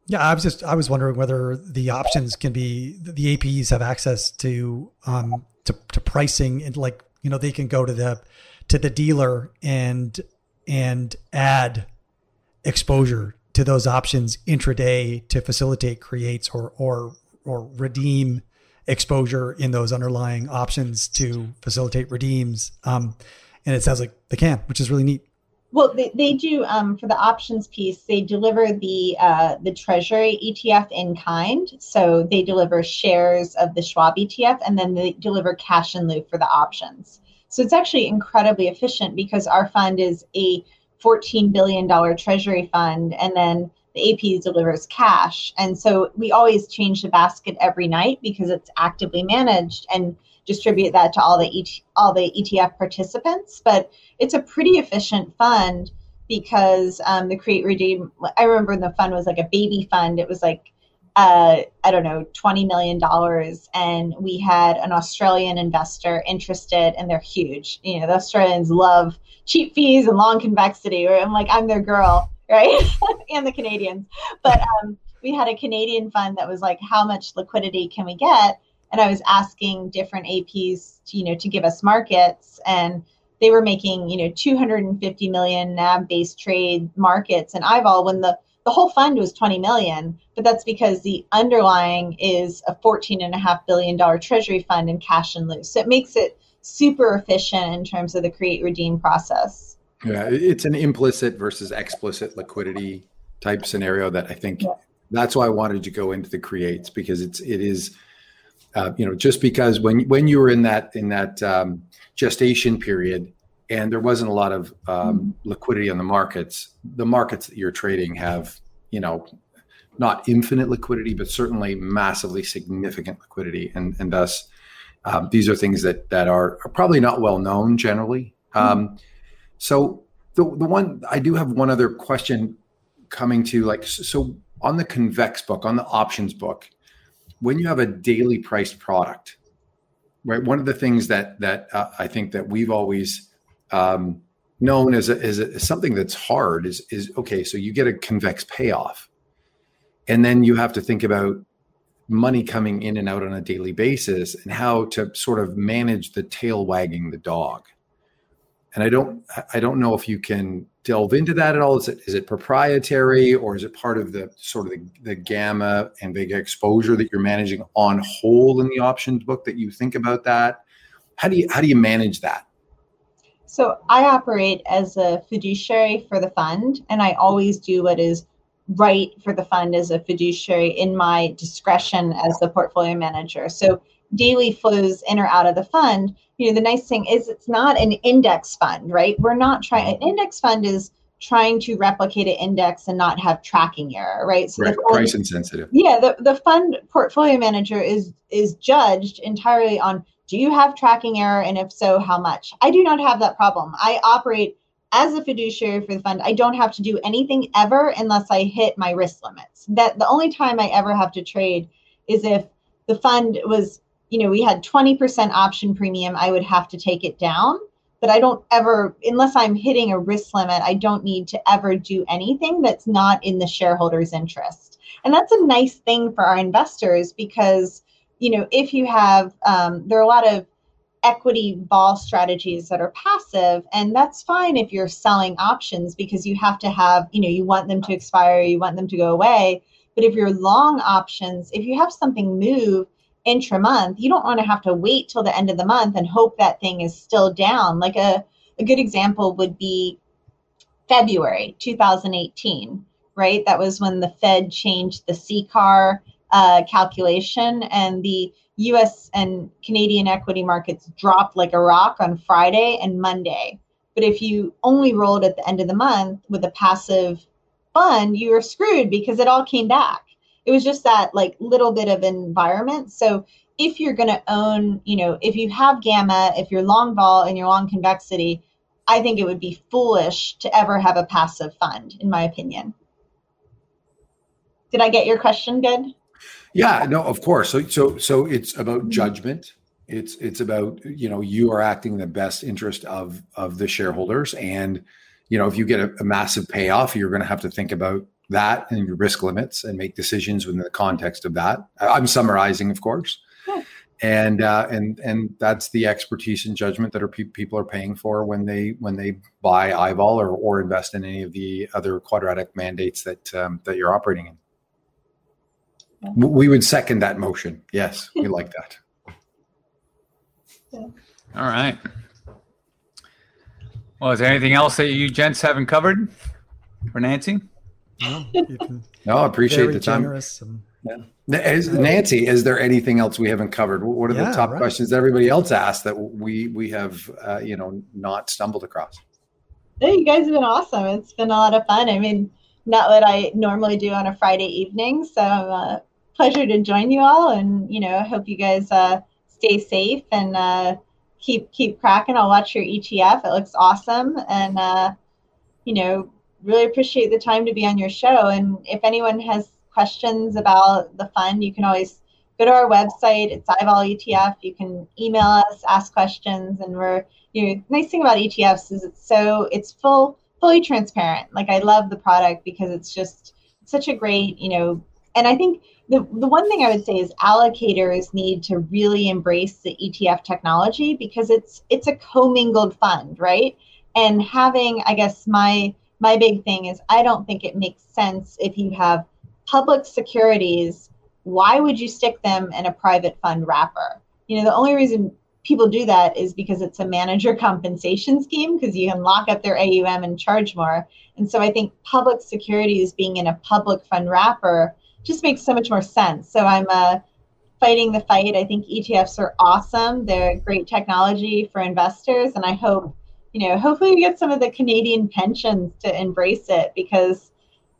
Yeah, I was just, I was wondering whether the options can be, the A Ps have access to, um, to, to pricing, and like, you know, they can go to the, to the dealer and, and add exposure to those options intraday to facilitate creates or, or, or redeem exposure in those underlying options to facilitate redeems. Um, and it sounds like they can, which is really neat. Well, they, they do, um, for the options piece, they deliver the, uh, the treasury E T F in kind. So they deliver shares of the Schwab E T F, and then they deliver cash in lieu for the options. So it's actually incredibly efficient because our fund is a fourteen billion dollars treasury fund, and then the A P delivers cash. And so we always change the basket every night because it's actively managed, and distribute that to all the E T F, all the E T F participants. But it's a pretty efficient fund because um, the create redeem, I remember when the fund was like a baby fund, it was like, uh, I don't know, twenty million dollars. And we had an Australian investor interested, and they're huge. You know, the Australians love cheap fees and long convexity, or I'm like, I'm their girl. Right? And the Canadians. But um, we had a Canadian fund that was like, how much liquidity can we get? And I was asking different A Ps, to, you know, to give us markets, and they were making, you know, two hundred fifty million N A V-based trade markets. And Ival, when the, the whole fund was twenty million, but that's because the underlying is a fourteen and a half billion dollar treasury fund in cash and lieu. So it makes it super efficient in terms of the create redeem process. Yeah, it's an implicit versus explicit liquidity type scenario that I think yeah. that's why I wanted to go into the creates, because it's it is uh, you know, just because when when you were in that in that um, gestation period and there wasn't a lot of um, mm-hmm. liquidity on the markets, the markets that you're trading have, you know, not infinite liquidity, but certainly massively significant liquidity, and and thus um, these are things that that are, are probably not well known generally. Um, mm-hmm. So the the one, I do have one other question coming to, like, so on the convex book, on the options book, when you have a daily priced product, right? One of the things that that uh, I think that we've always um, known as a, as, a, as something that's hard is is okay. So you get a convex payoff, and then you have to think about money coming in and out on a daily basis and how to sort of manage the tail wagging the dog. And I don't, I don't know if you can delve into that at all. Is it, is it proprietary, or is it part of the sort of the, the gamma and vega exposure that you're managing on whole in the options book that you think about that? How do you, how do you manage that? So I operate as a fiduciary for the fund, and I always do what is right for the fund as a fiduciary in my discretion as the portfolio manager. So daily flows in or out of the fund, you know, the nice thing is it's not an index fund, right? We're not trying, an index fund is trying to replicate an index and not have tracking error, right? So right, the fund, price insensitive. Yeah, the, the fund portfolio manager is is judged entirely on, do you have tracking error? And if so, how much? I do not have that problem. I operate as a fiduciary for the fund. I don't have to do anything ever unless I hit my risk limits. That the only time I ever have to trade is if the fund was, you know, we had twenty percent option premium, I would have to take it down. But I don't ever, unless I'm hitting a risk limit, I don't need to ever do anything that's not in the shareholder's interest. And that's a nice thing for our investors because, you know, if you have, um, there are a lot of equity vol strategies that are passive, and that's fine if you're selling options because you have to have, you know, you want them to expire, you want them to go away. But if you're long options, if you have something move intra-month, you don't want to have to wait till the end of the month and hope that thing is still down. Like a, a good example would be February two thousand eighteen, right? That was when the Fed changed the C C A R uh, calculation, and the U S and Canadian equity markets dropped like a rock on Friday and Monday. But if you only rolled at the end of the month with a passive fund, you were screwed because it all came back. It was just that like little bit of environment. So if you're going to own, you know, if you have gamma, if you're long vol and you're long convexity, I think it would be foolish to ever have a passive fund, in my opinion. Did I get your question good? Yeah, no, of course. So, so, so it's about judgment. It's, it's about, you know, you are acting in the best interest of, of the shareholders. And, you know, if you get a, a massive payoff, you're going to have to think about that and your risk limits and make decisions within the context of that. I'm summarizing, of course. Yeah. And, uh, and, and that's the expertise and judgment that are pe- people are paying for when they, when they buy eyeball or, or invest in any of the other quadratic mandates that, um, that you're operating in. Yeah. We would second that motion. Yes. We like that. Yeah. All right. Well, is there anything else that you gents haven't covered for Nancy? No, no, I appreciate the time. And, yeah. As, Nancy, is there anything else we haven't covered? What are yeah, the top right. questions that everybody else asked that we we have uh, you know not stumbled across? Hey, you guys have been awesome. It's been a lot of fun. I mean, not what I normally do on a Friday evening. So, uh, pleasure to join you all, and you know, I hope you guys uh, stay safe and uh, keep keep cracking. I'll watch your E T F. It looks awesome, and uh, you know. Really appreciate the time to be on your show. And if anyone has questions about the fund, you can always go to our website. It's eyeball E T F. You can email us, ask questions. And we're, you know, the nice thing about E T Fs is it's so, it's full, fully transparent. Like I love the product because it's just such a great, you know, and I think the, the one thing I would say is allocators need to really embrace the E T F technology because it's, it's a commingled fund, right? And having, I guess my, My big thing is I don't think it makes sense if you have public securities, why would you stick them in a private fund wrapper? You know, the only reason people do that is because it's a manager compensation scheme because you can lock up their A U M and charge more. And so I think public securities being in a public fund wrapper just makes so much more sense. So I'm uh, fighting the fight. I think E T Fs are awesome. They're great technology for investors. And I hope You know, hopefully we get some of the Canadian pensions to embrace it because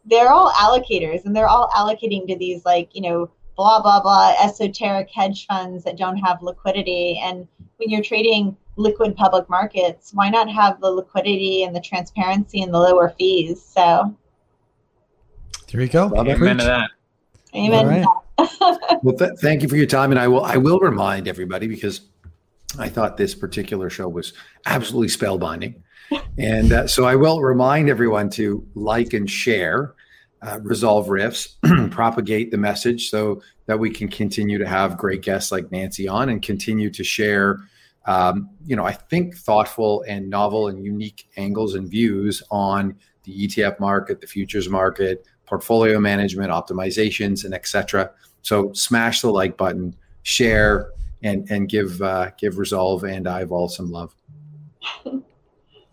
they're all allocators and they're all allocating to these like, you know, blah, blah, blah, esoteric hedge funds that don't have liquidity. And when you're trading liquid public markets, why not have the liquidity and the transparency and the lower fees? So. There you go. Amen to that. Amen. All right. Well, th- thank you for your time. And I will, I will remind everybody because I thought this particular show was absolutely spellbinding. And uh, so I will remind everyone to like and share, uh, Resolve Riffs, propagate the message so that we can continue to have great guests like Nancy on and continue to share, um, you know, I think thoughtful and novel and unique angles and views on the E T F market, the futures market, portfolio management, optimizations, and et cetera. So smash the like button, share, and and give uh, give Resolve and Eyeball some love.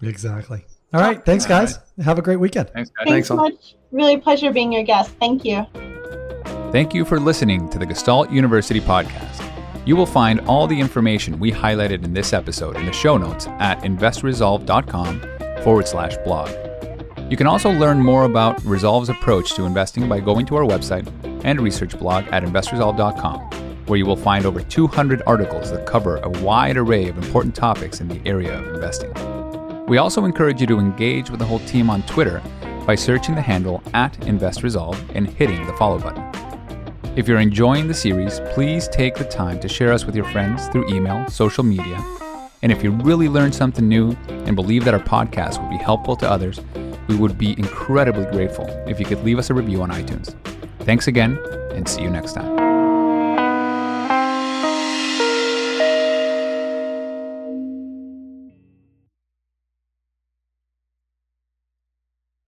Exactly. All right. Thanks, guys. Right. Have a great weekend. Thanks, guys. Thanks, thanks so much. Really pleasure being your guest. Thank you. Thank you for listening to the Gestalt University podcast. You will find all the information we highlighted in this episode in the show notes at investresolve.com forward slash blog. You can also learn more about Resolve's approach to investing by going to our website and research blog at investresolve dot com. Where you will find over two hundred articles that cover a wide array of important topics in the area of investing. We also encourage you to engage with the whole team on Twitter by searching the handle at InvestResolve and hitting the follow button. If you're enjoying the series, please take the time to share us with your friends through email, social media, and if you really learned something new and believe that our podcast would be helpful to others, we would be incredibly grateful if you could leave us a review on iTunes. Thanks again, and see you next time.